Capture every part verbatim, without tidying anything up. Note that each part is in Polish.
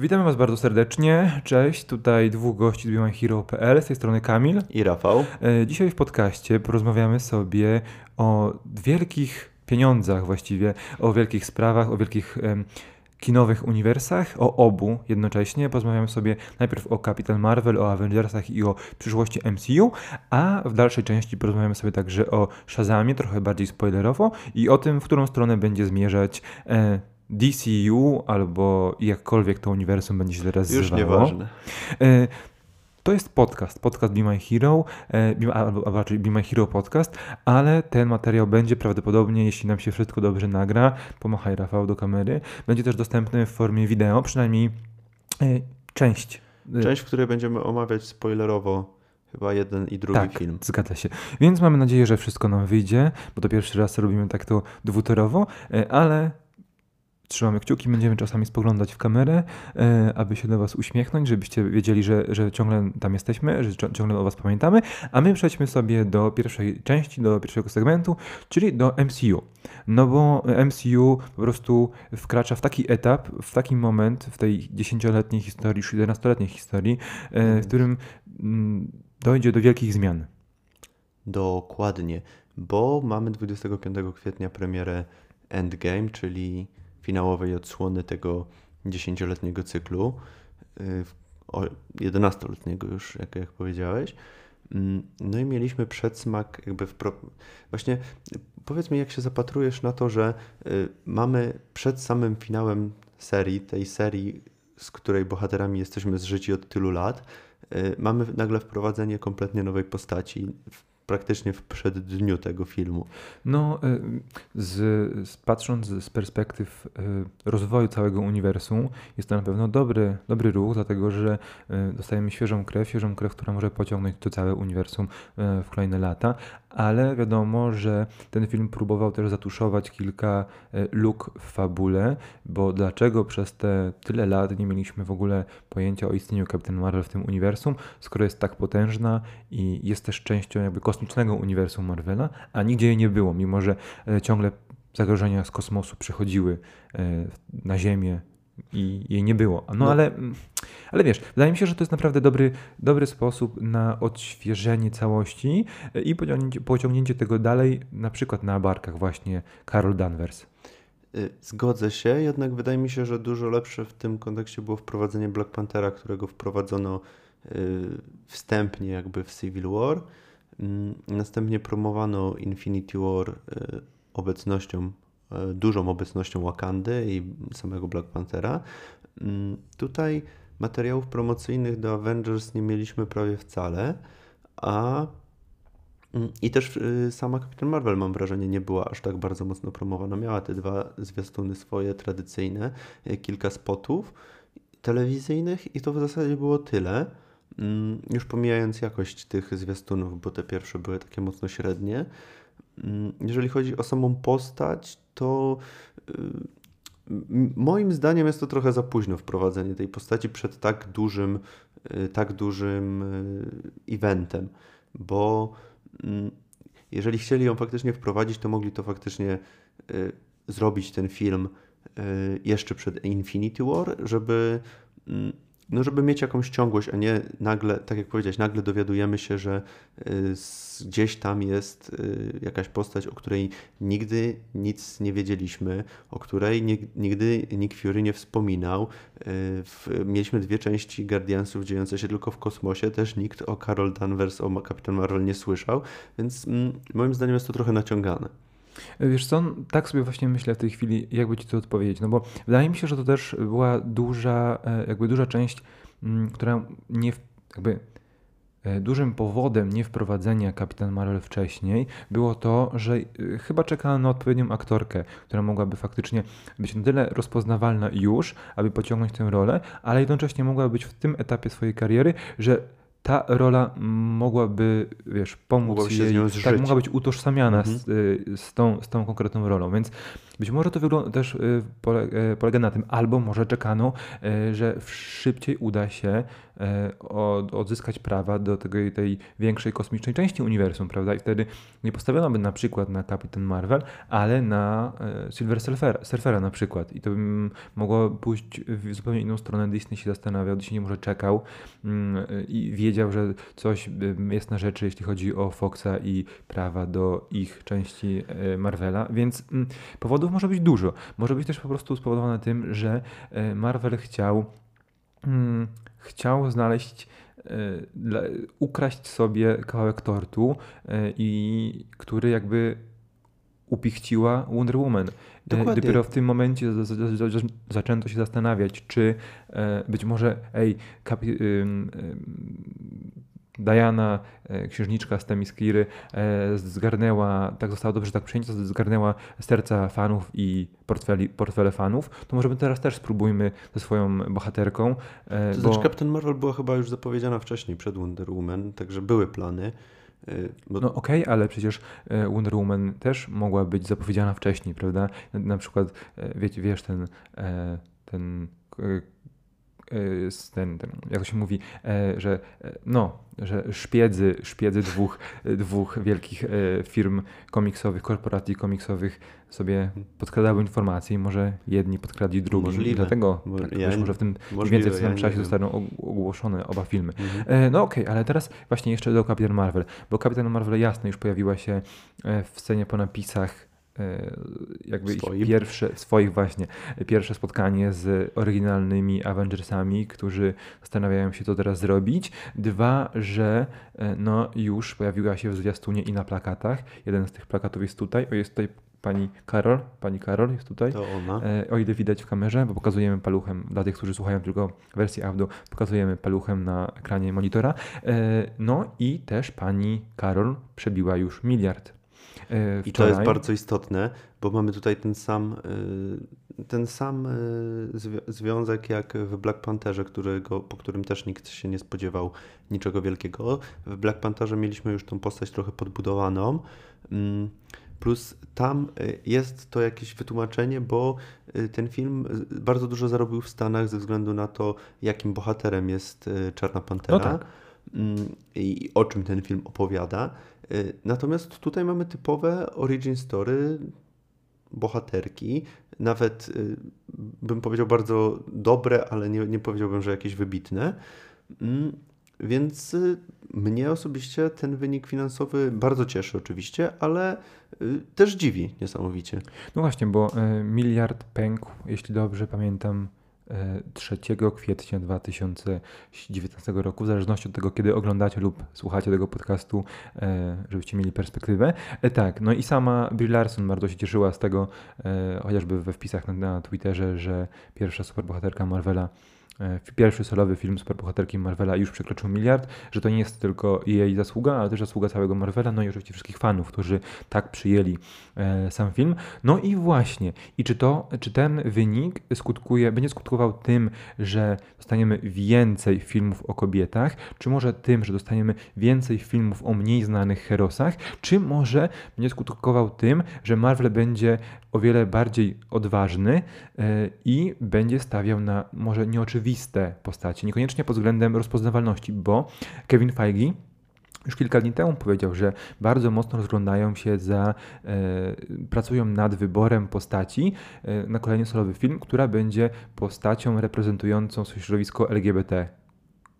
Witamy Was bardzo serdecznie. Cześć, tutaj dwóch gości z be my hero kropka p l, z tej strony Kamil i Rafał. Dzisiaj w podcaście porozmawiamy sobie o wielkich pieniądzach właściwie, o wielkich sprawach, o wielkich em, kinowych uniwersach, o obu jednocześnie. Porozmawiamy sobie najpierw o Captain Marvel, o Avengersach i o przyszłości M C U, a w dalszej części porozmawiamy sobie także o Shazamie, trochę bardziej spoilerowo, i o tym, w którą stronę będzie zmierzać e, D C U, albo jakkolwiek to uniwersum będzie się teraz zwało. Już nieważne. To jest podcast, podcast Be My Hero, albo raczej Be My Hero podcast, ale ten materiał będzie prawdopodobnie, jeśli nam się wszystko dobrze nagra, pomachaj Rafał do kamery, będzie też dostępny w formie wideo, przynajmniej część. Część, w której będziemy omawiać spoilerowo. Chyba jeden i drugi tak, film. Tak, zgadza się. Więc mamy nadzieję, że wszystko nam wyjdzie, bo to pierwszy raz robimy tak to dwutorowo, ale... Trzymamy kciuki, będziemy czasami spoglądać w kamerę, e, aby się do Was uśmiechnąć, żebyście wiedzieli, że, że ciągle tam jesteśmy, że ciągle o Was pamiętamy. A my przejdźmy sobie do pierwszej części, do pierwszego segmentu, czyli do M C U. No bo M C U po prostu wkracza w taki etap, w taki moment w tej dziesięcioletniej historii, już jedenastoletniej historii, e, w którym m, dojdzie do wielkich zmian. Dokładnie, bo mamy dwudziestego piątego kwietnia premierę Endgame, czyli finałowej odsłony tego dziesięcioletniego cyklu, jedenastoletniego już, jak, jak powiedziałeś. No i mieliśmy przedsmak jakby... W pro... Właśnie powiedz mi, jak się zapatrujesz na to, że mamy przed samym finałem serii, tej serii, z której bohaterami jesteśmy zżyci od tylu lat, mamy nagle wprowadzenie kompletnie nowej postaci, praktycznie w przeddniu tego filmu. No, z, z, patrząc z perspektyw rozwoju całego uniwersum, jest to na pewno dobry, dobry ruch, dlatego że dostajemy świeżą krew, świeżą krew, która może pociągnąć to całe uniwersum w kolejne lata, ale wiadomo, że ten film próbował też zatuszować kilka luk w fabule, bo dlaczego przez te tyle lat nie mieliśmy w ogóle pojęcia o istnieniu Captain Marvel w tym uniwersum, skoro jest tak potężna i jest też częścią jakby kosmicznego uniwersum Marvela, a nigdzie jej nie było, mimo że ciągle zagrożenia z kosmosu przychodziły na Ziemię i jej nie było. No, no. Ale, ale wiesz, wydaje mi się, że to jest naprawdę dobry, dobry sposób na odświeżenie całości i pociągnięcie, pociągnięcie tego dalej, na przykład na barkach właśnie Carol Danvers. Zgodzę się, jednak wydaje mi się, że dużo lepsze w tym kontekście było wprowadzenie Black Panthera, którego wprowadzono wstępnie jakby w Civil War. Następnie promowano Infinity War obecnością, dużą obecnością Wakandy i samego Black Panthera. Tutaj materiałów promocyjnych do Avengers nie mieliśmy prawie wcale, a i też sama Captain Marvel, mam wrażenie, nie była aż tak bardzo mocno promowana. Miała te dwa zwiastuny swoje tradycyjne, kilka spotów telewizyjnych i to w zasadzie było tyle. Już pomijając jakość tych zwiastunów, bo te pierwsze były takie mocno średnie. Jeżeli chodzi o samą postać, to moim zdaniem jest to trochę za późno wprowadzenie tej postaci przed tak dużym, tak dużym eventem, bo jeżeli chcieli ją faktycznie wprowadzić, to mogli to faktycznie zrobić ten film jeszcze przed Infinity War, żeby... No, żeby mieć jakąś ciągłość, a nie nagle, tak jak powiedziałeś, nagle dowiadujemy się, że y, gdzieś tam jest y, jakaś postać, o której nigdy nic nie wiedzieliśmy, o której nie, nigdy Nick Fury nie wspominał. Y, w, mieliśmy dwie części Guardiansów dziejące się tylko w kosmosie, też nikt o Carol Danvers, o Captain Marvel nie słyszał, więc mm, moim zdaniem jest to trochę naciągane. Wiesz co, tak sobie właśnie myślę w tej chwili, jakby Ci to odpowiedzieć, no bo wydaje mi się, że to też była duża, jakby duża część, która nie, jakby dużym powodem niewprowadzenia Captain Marvel wcześniej było to, że chyba czekała na odpowiednią aktorkę, która mogłaby faktycznie być na tyle rozpoznawalna już, aby pociągnąć tę rolę, ale jednocześnie mogła być w tym etapie swojej kariery, że ta rola mogłaby, wiesz, pomóc mogłaby się jej, z nią zżyć. Tak, mogła być utożsamiana mhm. z, z, tą, z tą konkretną rolą, więc być może to wygląda też polega na tym, albo może czekano, że szybciej uda się odzyskać prawa do tego, tej większej kosmicznej części uniwersum, prawda? I wtedy nie postawiono by na przykład na Captain Marvel, ale na Silver Surfera, Surfera na przykład. I to by mogło pójść w zupełnie inną stronę. Disney się zastanawiał, Disney może czekał i wiedział, że coś jest na rzeczy, jeśli chodzi o Foxa i prawa do ich części Marvela, więc powodów może być dużo. Może być też po prostu spowodowane tym, że Marvel chciał hmm, chciał znaleźć, hmm, ukraść sobie kawałek tortu, hmm, i który jakby upichciła Wonder Woman. Dokładnie. Dopiero w tym momencie za, za, za, za, zaczęto się zastanawiać, czy e, być może ej, kapi, y, y, y, Diana, księżniczka z Themysciry, zgarnęła, tak zostało dobrze tak przyjęte, zgarnęła serca fanów i portfeli, portfele fanów, to może teraz też spróbujmy ze swoją bohaterką. To bo... znaczy Captain Marvel była chyba już zapowiedziana wcześniej przed Wonder Woman, także były plany. Bo... No okej, okay, ale przecież Wonder Woman też mogła być zapowiedziana wcześniej, prawda? Na, na przykład, wiecie, wiesz, ten... ten Ten, ten, jak to się mówi, że no, że szpiedzy, szpiedzy dwóch, dwóch wielkich firm komiksowych, korporacji komiksowych sobie podkradały informacje i może jedni podkradli drugim. I dlatego Bo, tak, ja, może w tym możliwe, więcej w samym ja czasie zostaną ogłoszone oba filmy. Mhm. No okej, okay, ale teraz właśnie jeszcze do Kapitan Marvel, bo Kapitan Marvel jasne już pojawiła się w scenie po napisach jakby swoim. Ich pierwsze, swoich właśnie, pierwsze spotkanie z oryginalnymi Avengersami, którzy zastanawiają się, co teraz zrobić. Dwa, że no już pojawiła się w zwiastunie i na plakatach. Jeden z tych plakatów jest tutaj. O, jest tutaj pani Carol. Pani Carol jest tutaj. To ona. O ile widać w kamerze, bo pokazujemy paluchem, dla tych, którzy słuchają tylko wersji audio, pokazujemy paluchem na ekranie monitora. No i też pani Carol przebiła już miliard. Wczoraj. I to jest bardzo istotne, bo mamy tutaj ten sam ten sam związek jak w Black Pantherze, którego, po którym też nikt się nie spodziewał niczego wielkiego. W Black Pantherze mieliśmy już tą postać trochę podbudowaną, plus tam jest to jakieś wytłumaczenie, bo ten film bardzo dużo zarobił w Stanach ze względu na to, jakim bohaterem jest Czarna Pantera. No tak. I o czym ten film opowiada. Natomiast tutaj mamy typowe origin story bohaterki, nawet bym powiedział bardzo dobre, ale nie, nie powiedziałbym, że jakieś wybitne. Więc mnie osobiście ten wynik finansowy bardzo cieszy oczywiście, ale też dziwi niesamowicie. No właśnie, bo miliard pękł, jeśli dobrze pamiętam, trzeciego kwietnia dwa tysiące dziewiętnastego roku, w zależności od tego, kiedy oglądacie lub słuchacie tego podcastu, żebyście mieli perspektywę. Tak, no i sama Brie Larson bardzo się cieszyła z tego, chociażby we wpisach na Twitterze, że pierwsza superbohaterka Marvela, pierwszy solowy film superbohaterki Marvela już przekroczył miliard, że to nie jest tylko jej zasługa, ale też zasługa całego Marvela, no i oczywiście wszystkich fanów, którzy tak przyjęli e, sam film. No i właśnie, i czy to, czy ten wynik skutkuje, będzie skutkował tym, że dostaniemy więcej filmów o kobietach, czy może tym, że dostaniemy więcej filmów o mniej znanych herosach, czy może będzie skutkował tym, że Marvel będzie o wiele bardziej odważny e, i będzie stawiał na może nieoczywiste postacie, niekoniecznie pod względem rozpoznawalności, bo Kevin Feige już kilka dni temu powiedział, że bardzo mocno rozglądają się za, e, pracują nad wyborem postaci e, na kolejny solowy film, która będzie postacią reprezentującą środowisko L G B T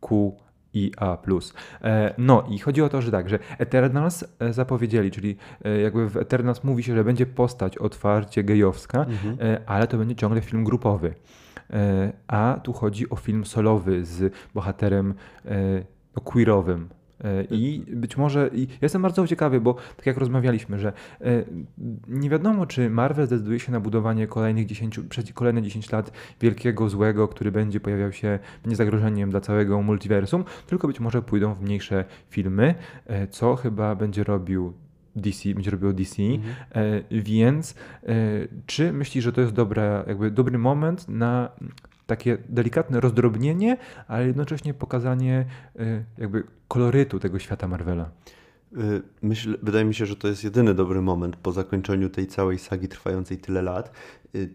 Q I A plus. E, no i chodzi o to, że tak, że Eternals zapowiedzieli, czyli e, jakby w Eternals mówi się, że będzie postać otwarcie gejowska, mhm. e, ale to będzie ciągle film grupowy. A tu chodzi o film solowy z bohaterem no, queerowym. I być może, i ja jestem bardzo ciekawy, bo tak jak rozmawialiśmy, że nie wiadomo, czy Marvel zdecyduje się na budowanie kolejnych dziesięciu, kolejne dziesięć lat wielkiego złego, który będzie pojawiał się niezagrożeniem dla całego multiversum, tylko być może pójdą w mniejsze filmy, co chyba będzie robił D C, będzie robiło D C, mhm. e, więc e, czy myślisz, że to jest dobra, jakby dobry moment na takie delikatne rozdrobnienie, ale jednocześnie pokazanie jakby kolorytu tego świata Marvela. Myśl, wydaje mi się, że to jest jedyny dobry moment po zakończeniu tej całej sagi trwającej tyle lat.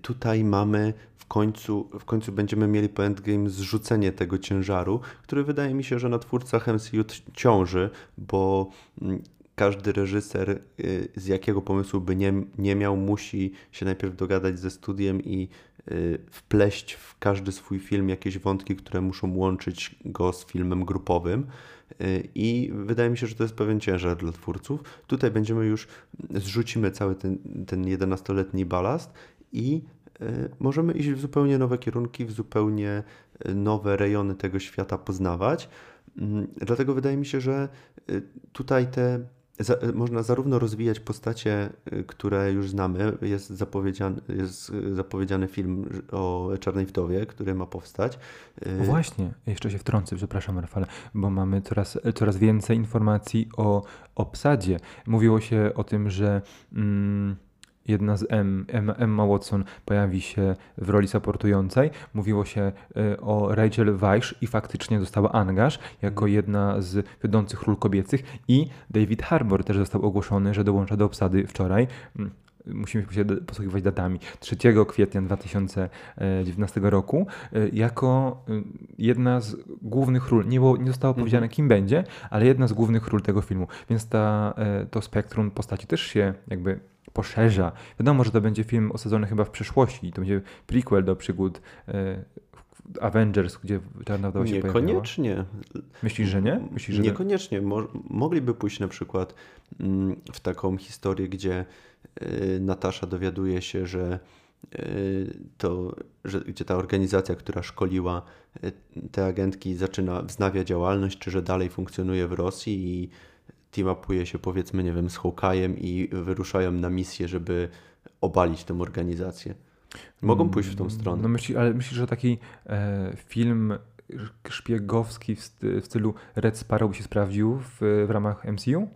Tutaj mamy w końcu, w końcu będziemy mieli po Endgame zrzucenie tego ciężaru, który wydaje mi się, że na twórcach M C U ciąży, bo każdy reżyser, z jakiego pomysłu by nie, nie miał, musi się najpierw dogadać ze studiem i wpleść w każdy swój film jakieś wątki, które muszą łączyć go z filmem grupowym. I wydaje mi się, że to jest pewien ciężar dla twórców. Tutaj będziemy już, zrzucimy cały ten, ten jedenastoletni balast i możemy iść w zupełnie nowe kierunki, w zupełnie nowe rejony tego świata poznawać. Dlatego wydaje mi się, że tutaj te Za, można zarówno rozwijać postacie, które już znamy. Jest zapowiedziany, jest zapowiedziany film o Czarnej Wdowie, który ma powstać. Właśnie, jeszcze się wtrącę, przepraszam Rafale, bo mamy coraz, coraz więcej informacji o obsadzie. Mówiło się o tym, że mm, jedna z M, Emma Watson pojawi się w roli supportującej. Mówiło się o Rachel Weisz i faktycznie dostała angaż jako jedna z wiodących ról kobiecych i David Harbour też został ogłoszony, że dołącza do obsady wczoraj. Musimy się posługiwać datami. trzeciego kwietnia dwa tysiące dziewiętnastego roku jako jedna z głównych ról. Nie, było, nie zostało powiedziane, kim będzie, ale jedna z głównych ról tego filmu. Więc ta, to spektrum postaci też się jakby poszerza. Wiadomo, że to będzie film osadzony chyba w przeszłości. To będzie prequel do przygód y, Avengers, gdzie Czarna Wdowa się pojawiła. Niekoniecznie. Myślisz, że nie? Myślisz, że niekoniecznie. Mo- mogliby pójść na przykład mm, w taką historię, gdzie y, Natasza dowiaduje się, że to, że, gdzie ta organizacja, która szkoliła te agentki, zaczyna, wznawia działalność, czy że dalej funkcjonuje w Rosji i team-upuje się, powiedzmy, nie wiem, z Hawkeye'em i wyruszają na misję, żeby obalić tę organizację. Mogą pójść w tą stronę. No myśli, ale myślisz, że taki e, film szpiegowski w, st- w stylu Red Sparrow by się sprawdził w, w ramach M C U?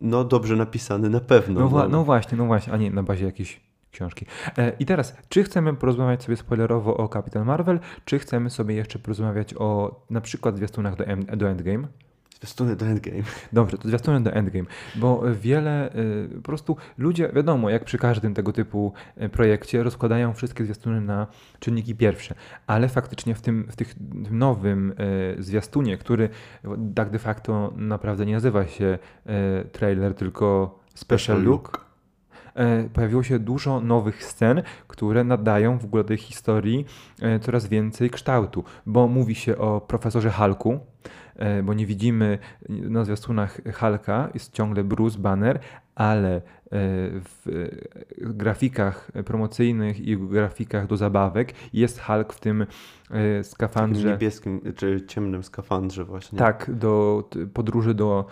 No dobrze napisany na pewno. No, wa- no właśnie, no właśnie, a nie na bazie jakiejś książki. E, I teraz, czy chcemy porozmawiać sobie spoilerowo o Captain Marvel, czy chcemy sobie jeszcze porozmawiać o na przykład zwiastunach do, M- do Endgame? Zwiastuny do Endgame. Dobrze, to zwiastuny do Endgame, bo wiele, po prostu ludzie, wiadomo, jak przy każdym tego typu projekcie, rozkładają wszystkie zwiastuny na czynniki pierwsze, ale faktycznie w tym, w tych nowym zwiastunie, który tak de facto naprawdę nie nazywa się trailer, tylko special look, pojawiło się dużo nowych scen, które nadają w ogóle tej historii coraz więcej kształtu, bo mówi się o profesorze Hulku, bo nie widzimy na zwiastunach Hulka, jest ciągle Bruce Banner, ale w grafikach promocyjnych i w grafikach do zabawek jest Hulk w tym skafandrze. W tym niebieskim, czy ciemnym skafandrze właśnie. Tak, do podróży do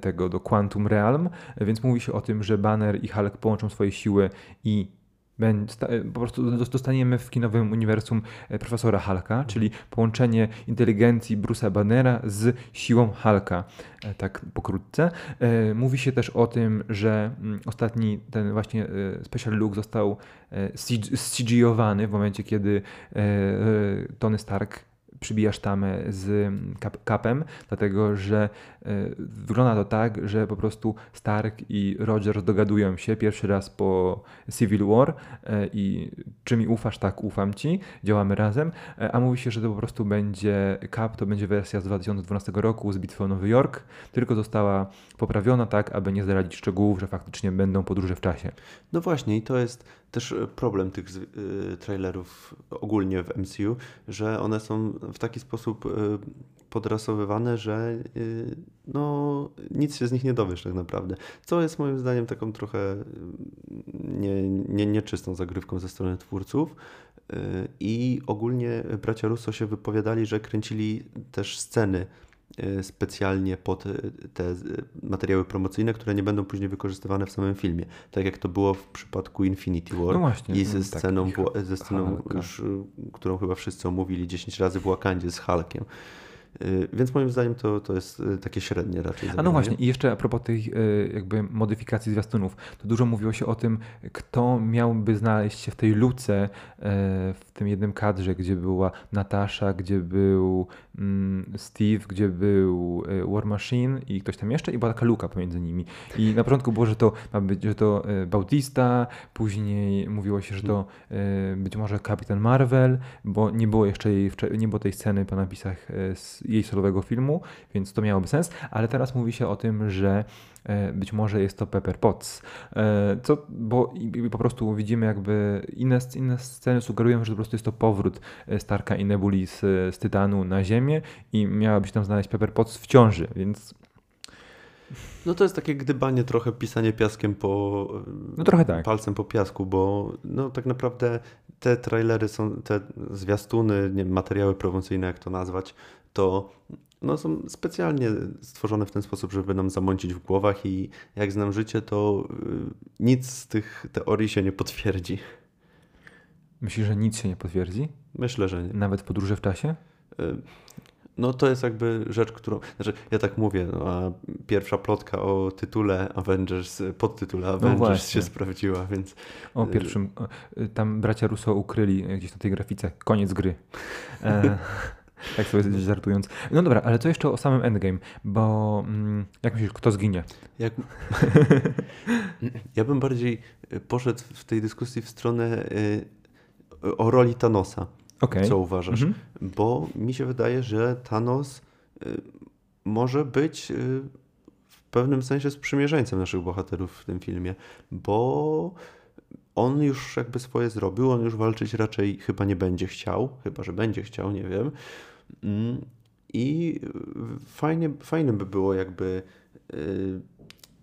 tego, do Quantum Realm, więc mówi się o tym, że Banner i Hulk połączą swoje siły i po prostu dostaniemy w kinowym uniwersum profesora Hulka, czyli połączenie inteligencji Bruce'a Bannera z siłą Hulka. Tak pokrótce. Mówi się też o tym, że ostatni ten właśnie special look został C G I-owany w momencie, kiedy Tony Stark przybija sztamę z kapem, dlatego że wygląda to tak, że po prostu Stark i Rogers dogadują się pierwszy raz po Civil War i czy mi ufasz, tak ufam ci, działamy razem, a mówi się, że to po prostu będzie kap, to będzie wersja z dwa tysiące dwunastego roku z bitwy o Nowy Jork, tylko została poprawiona tak, aby nie zdradzić szczegółów, że faktycznie będą podróże w czasie. No właśnie i to jest też problem tych y, trailerów ogólnie w M C U, że one są w taki sposób y, podrasowywane, że y, no, nic się z nich nie dowiesz tak naprawdę. Co jest moim zdaniem taką trochę nie, nie, nieczystą zagrywką ze strony twórców. Y, I ogólnie bracia Russo się wypowiadali, że kręcili też sceny specjalnie pod te materiały promocyjne, które nie będą później wykorzystywane w samym filmie. Tak jak to było w przypadku Infinity War no właśnie, i ze sceną, tak, ze sceną już, którą chyba wszyscy omówili dziesięć razy w Wakandzie z Hulkiem. Więc moim zdaniem to, to jest takie średnie raczej. A no właśnie, i jeszcze a propos tej jakby modyfikacji zwiastunów, to dużo mówiło się o tym, kto miałby znaleźć się w tej luce, w tym jednym kadrze, gdzie była Natasza, gdzie był Steve, gdzie był War Machine i ktoś tam jeszcze, i była taka luka pomiędzy nimi. I na początku było, że to ma być, że to Bautista, później mówiło się, że to być może Captain Marvel, bo nie było jeszcze jej, nie było tej sceny po napisach z jej solowego filmu, więc to miałoby sens, ale teraz mówi się o tym, że być może jest to Pepper Potts, co, bo po prostu widzimy jakby inne, inne sceny sugerują, że po prostu jest to powrót Starka i Nebuli z, z Tytanu na Ziemię i miałaby się tam znaleźć Pepper Potts w ciąży, więc... No to jest takie gdybanie, trochę pisanie piaskiem po... No trochę tak. Palcem po piasku, bo no tak naprawdę te trailery są, te zwiastuny, nie wiem, materiały promocyjne, jak to nazwać, to... No są specjalnie stworzone w ten sposób, żeby nam zamącić w głowach i jak znam życie, to nic z tych teorii się nie potwierdzi. Myślisz, że nic się nie potwierdzi? Myślę, że nie. Nawet podróże w czasie? No to jest jakby rzecz, którą... Znaczy, ja tak mówię, no, a pierwsza plotka o tytule Avengers, podtytule Avengers no się sprawdziła, więc... O pierwszym... Tam bracia Russo ukryli gdzieś na tej grafice koniec gry. E... Tak sobie żartując. No dobra, ale co jeszcze o samym Endgame? Bo jak myślisz, kto zginie? Jak... Ja bym bardziej poszedł w tej dyskusji w stronę y, o roli Thanosa. Okay. Co uważasz? Mhm. Bo mi się wydaje, że Thanos y, może być y, w pewnym sensie sprzymierzeńcem naszych bohaterów w tym filmie, bo... On już jakby swoje zrobił, on już walczyć raczej chyba nie będzie chciał, chyba że będzie chciał, nie wiem. I fajnie, fajnie by było, jakby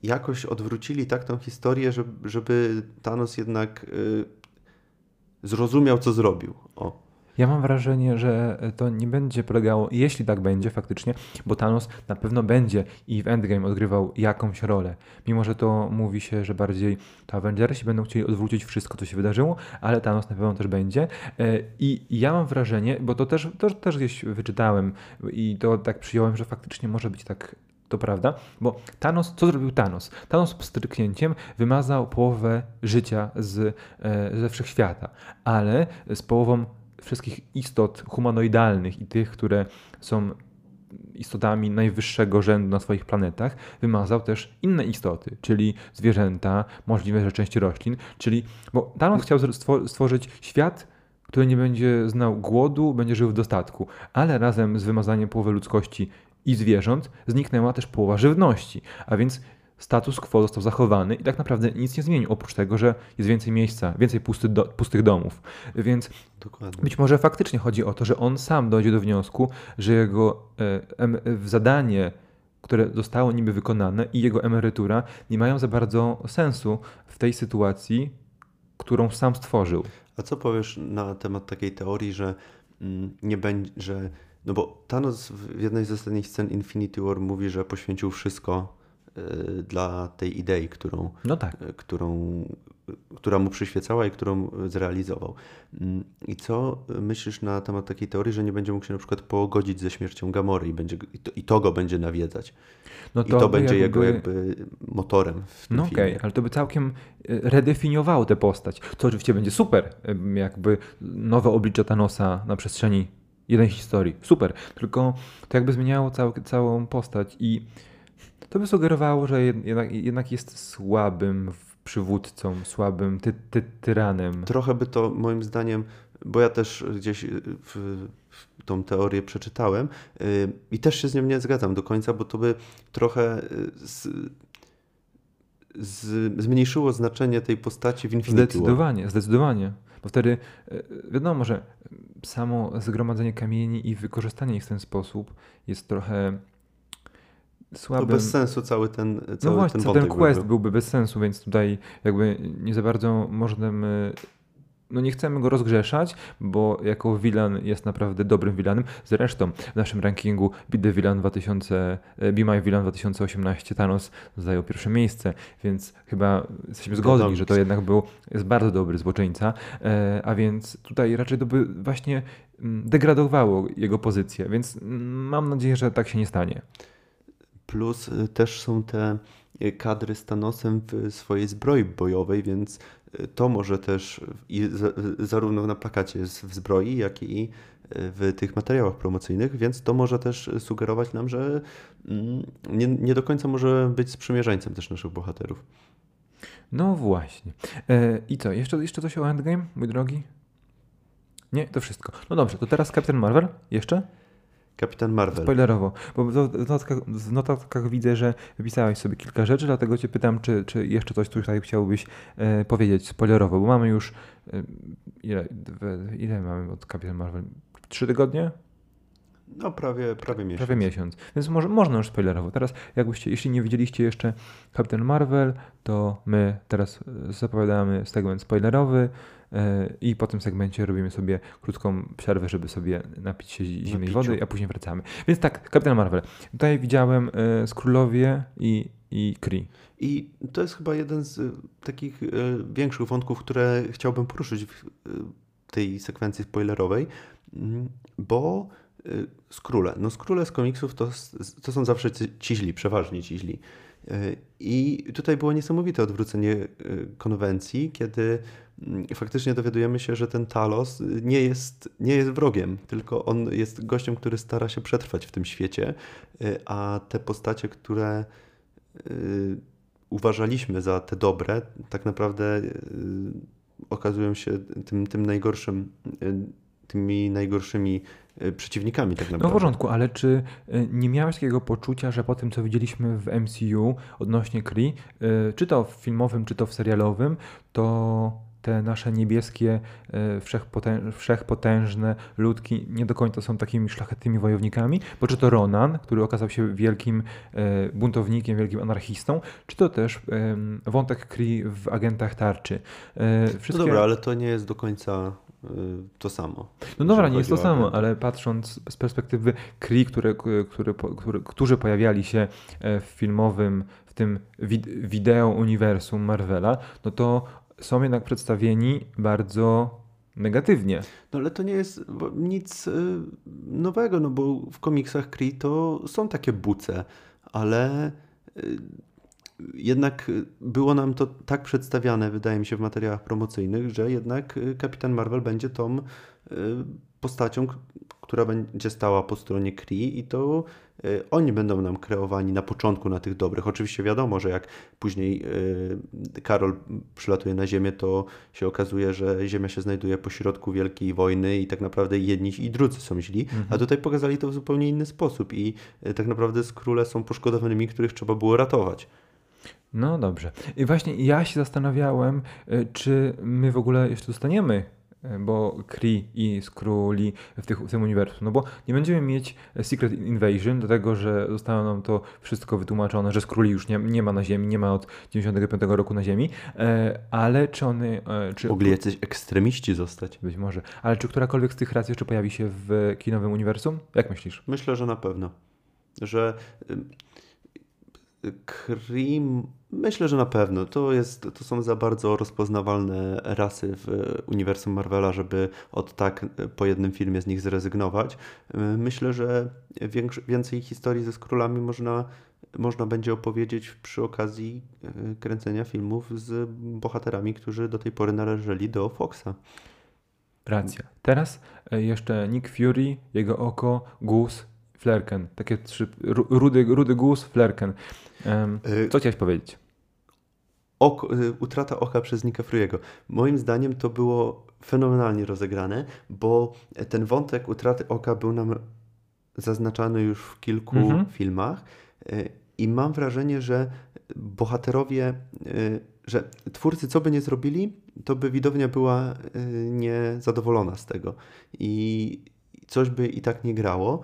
jakoś odwrócili tak tą historię, żeby Thanos jednak zrozumiał, co zrobił. O. Ja mam wrażenie, że to nie będzie polegało, jeśli tak będzie faktycznie, bo Thanos na pewno będzie i w Endgame odgrywał jakąś rolę. Mimo, że to mówi się, że bardziej to Avengersi będą chcieli odwrócić wszystko, co się wydarzyło, ale Thanos na pewno też będzie. I ja mam wrażenie, bo to też, to też gdzieś wyczytałem i to tak przyjąłem, że faktycznie może być tak, to prawda, bo Thanos, co zrobił Thanos? Thanos pstryknięciem wymazał połowę życia z, ze wszechświata, ale z połową wszystkich istot humanoidalnych i tych, które są istotami najwyższego rzędu na swoich planetach, wymazał też inne istoty, czyli zwierzęta, możliwe, że część roślin, czyli, bo Thanos chciał stworzyć świat, który nie będzie znał głodu, będzie żył w dostatku, ale razem z wymazaniem połowy ludzkości i zwierząt zniknęła też połowa żywności, a więc status quo został zachowany i tak naprawdę nic nie zmienił, oprócz tego, że jest więcej miejsca, więcej pusty do, pustych domów. Więc dokładnie. Być może faktycznie chodzi o to, że on sam dojdzie do wniosku, że jego e, em, zadanie, które zostało niby wykonane i jego emerytura nie mają za bardzo sensu w tej sytuacji, którą sam stworzył. A co powiesz na temat takiej teorii, że mm, nie będzie, że... No bo Thanos w jednej z ostatnich scen Infinity War mówi, że poświęcił wszystko dla tej idei, którą, no tak. którą, która mu przyświecała i którą zrealizował. I co myślisz na temat takiej teorii, że nie będzie mógł się na przykład pogodzić ze śmiercią Gamory i, będzie, i, to, i to go będzie nawiedzać? No to I to będzie jakby... jego jakby motorem w tym no filmie. Okej, okay, ale to by całkiem redefiniowało tę postać, co oczywiście będzie super, jakby nowe oblicze Thanosa na przestrzeni jednej historii. Super, tylko to jakby zmieniało cał, całą postać i to by sugerowało, że jednak, jednak jest słabym przywódcą, słabym ty, ty, tyranem. Trochę by to moim zdaniem, bo ja też gdzieś w, w tą teorię przeczytałem yy, i też się z nią nie zgadzam do końca, bo to by trochę z, z, zmniejszyło znaczenie tej postaci w Infinity Zdecydowanie, War. zdecydowanie. Bo wtedy yy, wiadomo, że samo zgromadzenie kamieni i wykorzystanie ich w ten sposób jest trochę... Słabym. To bez sensu cały ten cały No właśnie, ten, ten quest byłby. byłby bez sensu, więc tutaj jakby nie za bardzo możemy no nie chcemy go rozgrzeszać, bo jako villain jest naprawdę dobrym villainem. Zresztą w naszym rankingu Be the Villain dwa tysiące, Be My Villain dwa tysiące osiemnaście Thanos zajął pierwsze miejsce, więc chyba jesteśmy zgodni, że to jednak był, jest bardzo dobry złoczyńca, a więc tutaj raczej to by właśnie degradowało jego pozycję, więc mam nadzieję, że tak się nie stanie. Plus też są te kadry z Thanosem w swojej zbroi bojowej, więc to może też i zarówno na plakacie jest w zbroi, jak i w tych materiałach promocyjnych, więc to może też sugerować nam, że nie, nie do końca może być sprzymierzeńcem też naszych bohaterów. No właśnie. E, I co? Jeszcze, jeszcze coś o Endgame, mój drogi? Nie? To wszystko. No dobrze, to teraz Captain Marvel. Jeszcze? Kapitan Marvel. Spoilerowo, bo w notatkach, w notatkach widzę, że wypisałeś sobie kilka rzeczy, dlatego cię pytam, czy, czy jeszcze coś tutaj chciałbyś e, powiedzieć spoilerowo, bo mamy już e, ile, ile mamy od Kapitan Marvel? Trzy tygodnie? No prawie, prawie miesiąc. Prawie miesiąc, więc może, można już spoilerowo. Teraz jakbyście, jeśli nie widzieliście jeszcze Kapitan Marvel, to my teraz zapowiadamy segment spoilerowy e, i po tym segmencie robimy sobie krótką przerwę, żeby sobie napić się zimnej wody, a później wracamy. Więc tak, Kapitan Marvel. Tutaj widziałem e, Skrullowie i, i Kree. I to jest chyba jeden z y, takich y, większych wątków, które chciałbym poruszyć w y, tej sekwencji spoilerowej, y, bo Skróle. No skróle z komiksów to, to są zawsze ciźli, przeważnie ciźli. I tutaj było niesamowite odwrócenie konwencji, kiedy faktycznie dowiadujemy się, że ten Talos nie jest, nie jest wrogiem, tylko on jest gościem, który stara się przetrwać w tym świecie, a te postacie, które uważaliśmy za te dobre, tak naprawdę okazują się tym, tym najgorszym tymi najgorszymi przeciwnikami tak naprawdę. No w porządku, ale czy nie miałeś takiego poczucia, że po tym, co widzieliśmy w M C U odnośnie Kree, czy to w filmowym, czy to w serialowym, to te nasze niebieskie, wszechpotężne ludki nie do końca są takimi szlachetnymi wojownikami? Bo czy to Ronan, który okazał się wielkim buntownikiem, wielkim anarchistą, czy to też wątek Kree w Agentach Tarczy? Wszystkie... No dobra, ale to nie jest do końca... to samo. No dobra, nie jest to samo, ten... ale patrząc z perspektywy Kree, które, które, które, którzy pojawiali się w filmowym, w tym wideo uniwersum Marvela, no to są jednak przedstawieni bardzo negatywnie. No ale to nie jest nic nowego, no bo w komiksach Kree to są takie buce, ale... jednak było nam to tak przedstawiane, wydaje mi się, w materiałach promocyjnych, że jednak Kapitan Marvel będzie tą postacią, która będzie stała po stronie Kree i to oni będą nam kreowani na początku na tych dobrych. Oczywiście wiadomo, że jak później Carol przylatuje na Ziemię, to się okazuje, że Ziemia się znajduje pośrodku wielkiej wojny i tak naprawdę jedni i drudzy są źli, mhm. a tutaj pokazali to w zupełnie inny sposób i tak naprawdę Skróle są poszkodowanymi, których trzeba było ratować. No dobrze. I właśnie ja się zastanawiałem, czy my w ogóle jeszcze dostaniemy, bo Kree i Skrulli w, tych, w tym uniwersum, no bo nie będziemy mieć Secret Invasion, dlatego że zostało nam to wszystko wytłumaczone, że Skrulli już nie, nie ma na Ziemi, nie ma od dziewięćdziesiątego piątego roku na Ziemi, ale czy one... Czy... W ogóle jacyś ekstremiści zostać. Być może. Ale czy którakolwiek z tych racji jeszcze pojawi się w kinowym uniwersum? Jak myślisz? Myślę, że na pewno. Że... Kree, myślę, że na pewno. To, jest, to są za bardzo rozpoznawalne rasy w uniwersum Marvela, żeby od tak po jednym filmie z nich zrezygnować. Myślę, że więcej historii ze Skrullami można, można będzie opowiedzieć przy okazji kręcenia filmów z bohaterami, którzy do tej pory należeli do Foxa. Racja. Teraz jeszcze Nick Fury, jego oko, Goose, Flerken. Takie trzy... Rudy, rudy Goose, Flerken. Um, co chciałeś powiedzieć? Oko, utrata oka przez Nicka Fury'ego. Moim zdaniem to było fenomenalnie rozegrane, bo ten wątek utraty oka był nam zaznaczany już w kilku mhm. filmach i mam wrażenie, że bohaterowie, że twórcy co by nie zrobili, to by widownia była niezadowolona z tego. I coś by i tak nie grało.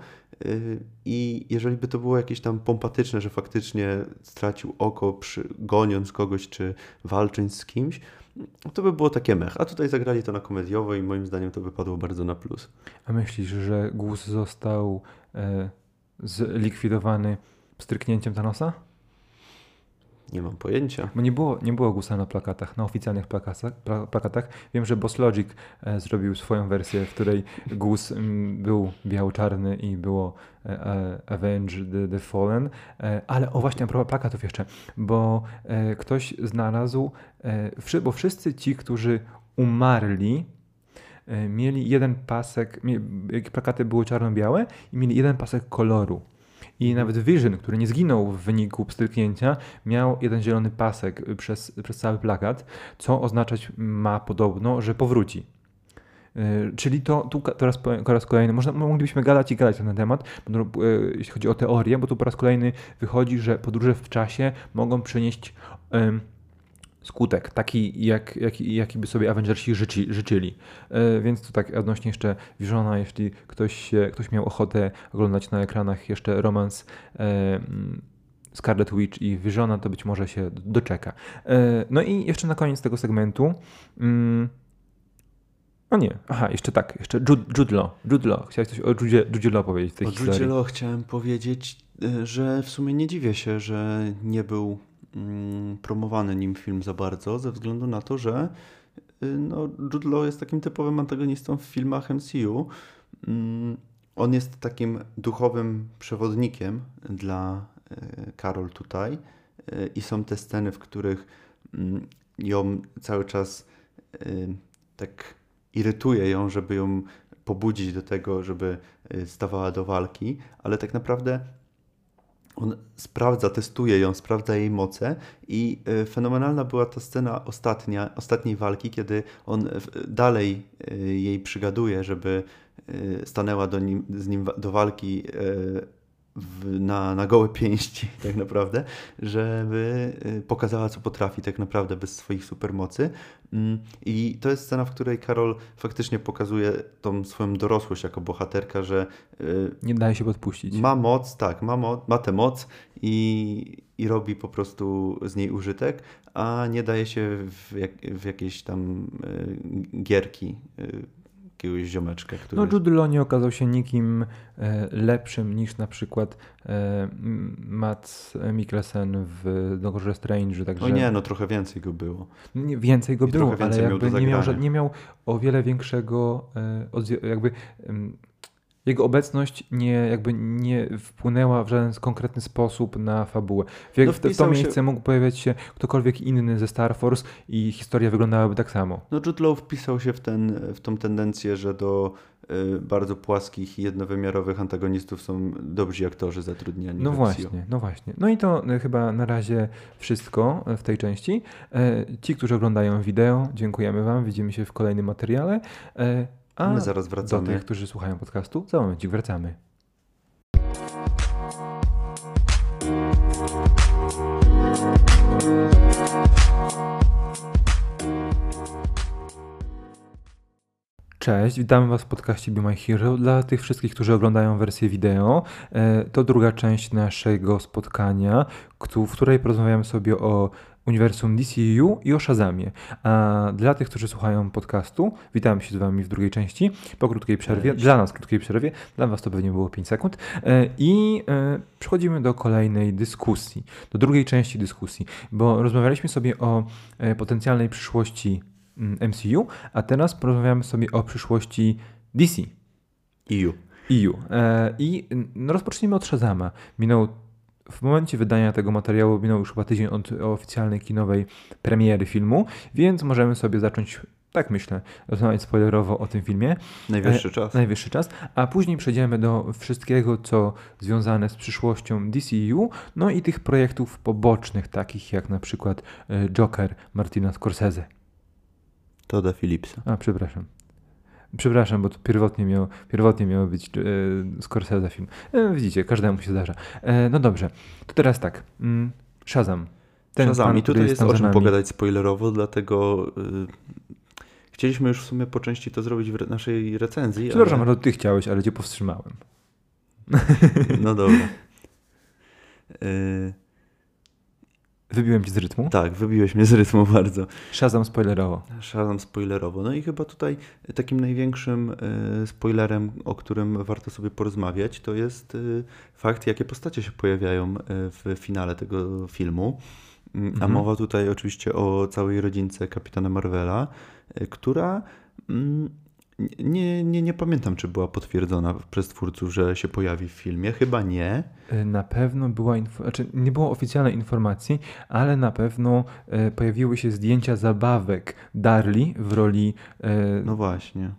I jeżeli by to było jakieś tam pompatyczne, że faktycznie stracił oko przy, goniąc kogoś czy walcząc z kimś, to by było takie mech. A tutaj zagrali to na komediowo i moim zdaniem to wypadło bardzo na plus. A myślisz, że Goose został e, zlikwidowany pstryknięciem Thanosa? Nie mam pojęcia. Bo nie było, nie było Goose'a na plakatach, na oficjalnych plakatach. plakatach. Wiem, że Boss Logic e, zrobił swoją wersję, w której Goose m, był biało-czarny i było e, Avenge the, the Fallen. E, ale o właśnie, prawa plakatów jeszcze, bo e, ktoś znalazł, e, wszy, bo wszyscy ci, którzy umarli, e, mieli jeden pasek, mie, plakaty były czarno-białe i mieli jeden pasek koloru. I nawet Vision, który nie zginął w wyniku pstryknięcia, miał jeden zielony pasek przez, przez cały plakat, co oznaczać ma podobno, że powróci. Yy, czyli to tu po raz, raz kolejny, można, moglibyśmy gadać i gadać na ten temat, bo, yy, jeśli chodzi o teorię, bo tu po raz kolejny wychodzi, że podróże w czasie mogą przynieść yy, skutek, taki jak, jak, jaki by sobie Avengersi życi, życzyli. Yy, więc to tak odnośnie jeszcze Visiona, jeśli ktoś, ktoś miał ochotę oglądać na ekranach jeszcze romans yy, Scarlet Witch i Visiona, to być może się doczeka. Yy, no i jeszcze na koniec tego segmentu yy, o nie, aha, jeszcze tak, jeszcze Jude, Jude Law. Jude Law. Chciałeś coś o Jude, Jude Law powiedzieć w tej o historii? O Jude Law chciałem powiedzieć, że w sumie nie dziwię się, że nie był promowany nim film za bardzo, ze względu na to, że no, Jude Law jest takim typowym antagonistą w filmach M C U. On jest takim duchowym przewodnikiem dla Carol tutaj i są te sceny, w których ją cały czas tak irytuje ją, żeby ją pobudzić do tego, żeby stawała do walki, ale tak naprawdę on sprawdza, testuje ją, sprawdza jej moce i y, fenomenalna była ta scena ostatnia, ostatniej walki, kiedy on w, dalej y, jej przygaduje, żeby y, stanęła do nim, z nim do walki y, w, na, na gołe pięści tak naprawdę, żeby y, pokazała, co potrafi tak naprawdę bez swoich supermocy. Y, I to jest scena, w której Carol faktycznie pokazuje tą swoją dorosłość jako bohaterka, że y, nie daje się podpuścić. Ma moc, tak, ma, mo- ma tę moc i, i robi po prostu z niej użytek, a nie daje się w, jak- w jakieś tam y, gierki y, jakiegoś ziomeczka, który... No Jude Law nie okazał się nikim e, lepszym niż na przykład e, Mads Mikkelsen w Doctorze Strange, także... O nie, no trochę więcej go było. Nie, więcej go I było, więcej ale miał jakby nie, miał, nie miał o wiele większego e, odzw- jakby... Em, jego obecność nie, jakby nie wpłynęła w żaden konkretny sposób na fabułę. W, no w to miejsce się... mógł pojawiać się ktokolwiek inny ze Star Force i historia wyglądałaby tak samo. No Jude Law wpisał się w, ten, w tą tendencję, że do y, bardzo płaskich i jednowymiarowych antagonistów są dobrzy aktorzy zatrudniani. No właśnie, no właśnie. No i to chyba na razie wszystko w tej części. E, ci, którzy oglądają wideo, dziękujemy wam. Widzimy się w kolejnym materiale. E, A my zaraz wracamy. Do tych, którzy słuchają podcastu, za momencik wracamy. Cześć, witamy Was w podcaście Be My Hero. Dla tych wszystkich, którzy oglądają wersję wideo, to druga część naszego spotkania, w której porozmawiamy sobie o uniwersum D C U i o Shazamie. A dla tych, którzy słuchają podcastu, witamy się z Wami w drugiej części, po krótkiej przerwie, dla nas krótkiej przerwie, dla Was to pewnie było pięć sekund i przechodzimy do kolejnej dyskusji, do drugiej części dyskusji, bo rozmawialiśmy sobie o potencjalnej przyszłości M C U, a teraz porozmawiamy sobie o przyszłości D C. E U. E U. I rozpoczniemy od Shazama. Minął W momencie wydania tego materiału minął już chyba tydzień od oficjalnej kinowej premiery filmu, więc możemy sobie zacząć, tak myślę, rozmawiać spoilerowo o tym filmie. Najwyższy e, czas. Najwyższy czas, a później przejdziemy do wszystkiego, co związane z przyszłością D C U, no i tych projektów pobocznych, takich jak na przykład Joker Martina Scorsese. Toda Phillipsa. A, przepraszam. Przepraszam, bo to pierwotnie miało, pierwotnie miało być e, Scorsese film. E, widzicie, każdemu się zdarza. E, no dobrze, to teraz tak. Mm, Shazam. Ten Shazam. Pan, I tutaj jest, jest o czym pogadać spoilerowo, dlatego y, Chcieliśmy już w sumie po części to zrobić w re- naszej recenzji. Przepraszam, ale ty chciałeś, ale cię powstrzymałem. No dobra. Y... Wybiłem cię z rytmu? Tak, wybiłeś mnie z rytmu bardzo. Shazam spoilerowo. Shazam spoilerowo. No i chyba tutaj takim największym y, spoilerem, o którym warto sobie porozmawiać, to jest y, fakt, jakie postacie się pojawiają y, w finale tego filmu. Y, mhm. A mowa tutaj oczywiście o całej rodzince Kapitana Marvela, y, która... Y, Nie, nie, nie pamiętam, czy była potwierdzona przez twórców, że się pojawi w filmie. Chyba nie. Na pewno była, info- znaczy nie było oficjalnej informacji, ale na pewno e, pojawiły się zdjęcia zabawek Darli w roli... E, no właśnie.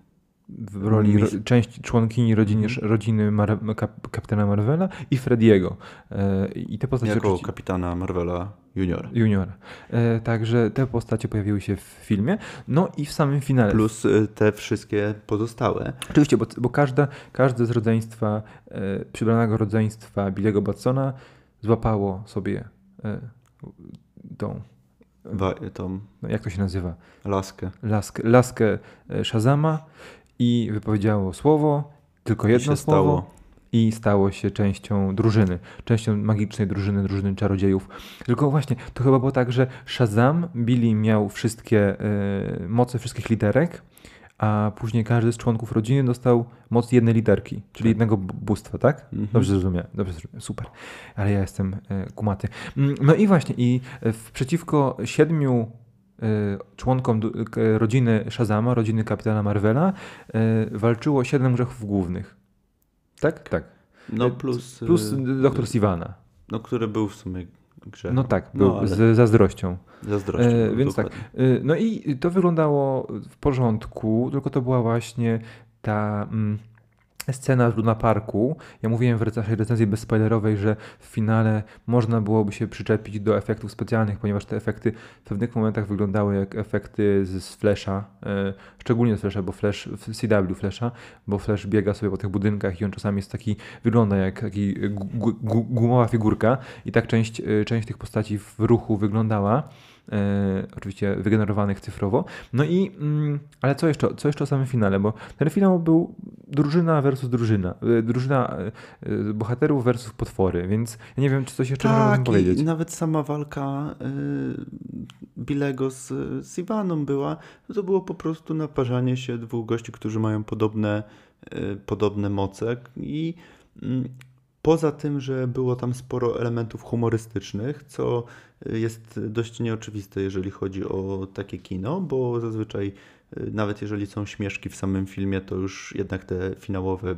W roli Mis- ro- części członkini rodziny, mm. rodziny Mar- Kap- Kapitana Marvela i Frediego. E, i te postacie jako rodzin- Kapitana Marvela Juniora. Juniora. E, także te postacie pojawiły się w filmie. No i w samym finale. Plus te wszystkie pozostałe. Oczywiście, bo, bo każda, każde z rodzeństwa, e, przybranego rodzeństwa Billy'ego Batsona złapało sobie e, tą... E, Wa- tą... Jak to się nazywa? Laskę. Laskę, laskę Shazama. I wypowiedziało słowo, tylko jedno słowo stało. I stało się częścią drużyny, częścią magicznej drużyny, drużyny czarodziejów. Tylko właśnie, to chyba było tak, że Shazam, Billy miał wszystkie y, moce wszystkich literek, a później każdy z członków rodziny dostał moc jednej literki, czyli, czyli jednego bóstwa, tak? Mhm. Dobrze zrozumiałem, dobrze zrozumiałem, super. Ale ja jestem y, kumaty. No i właśnie, i w, przeciwko siedmiu członkom rodziny Shazama, rodziny Kapitana Marvela, walczyło siedem grzechów głównych. Tak? Tak. No plus... Plus doktor Sivana. No, który był w sumie grzechem. No tak, był no, z zazdrością. Zazdrością. E, więc dokładnie. Tak. E, no i to wyglądało w porządku, tylko to była właśnie ta... Mm, scena w Luna Parku. Ja mówiłem w naszej recenzji bezspoilerowej, że w finale można byłoby się przyczepić do efektów specjalnych, ponieważ te efekty w pewnych momentach wyglądały jak efekty z, z Flasha, yy, szczególnie z Flasha, bo Flash, C W Flasha, bo Flash biega sobie po tych budynkach i on czasami jest taki, wygląda jak taki gu, gu, gu, gumowa figurka i tak część, yy, część tych postaci w ruchu wyglądała. E, oczywiście wygenerowanych cyfrowo. No i, mm, ale co jeszcze, co jeszcze o samym finale, bo ten finał był drużyna versus drużyna, e, drużyna e, bohaterów versus potwory, więc ja nie wiem, czy coś jeszcze tak, można powiedzieć. Tak, i nawet sama walka y, Bilego z Sivaną była, to było po prostu naparzanie się dwóch gości, którzy mają podobne, y, podobne moce i y, poza tym, że było tam sporo elementów humorystycznych, co jest dość nieoczywiste, jeżeli chodzi o takie kino, bo zazwyczaj nawet jeżeli są śmieszki w samym filmie, to już jednak te finałowe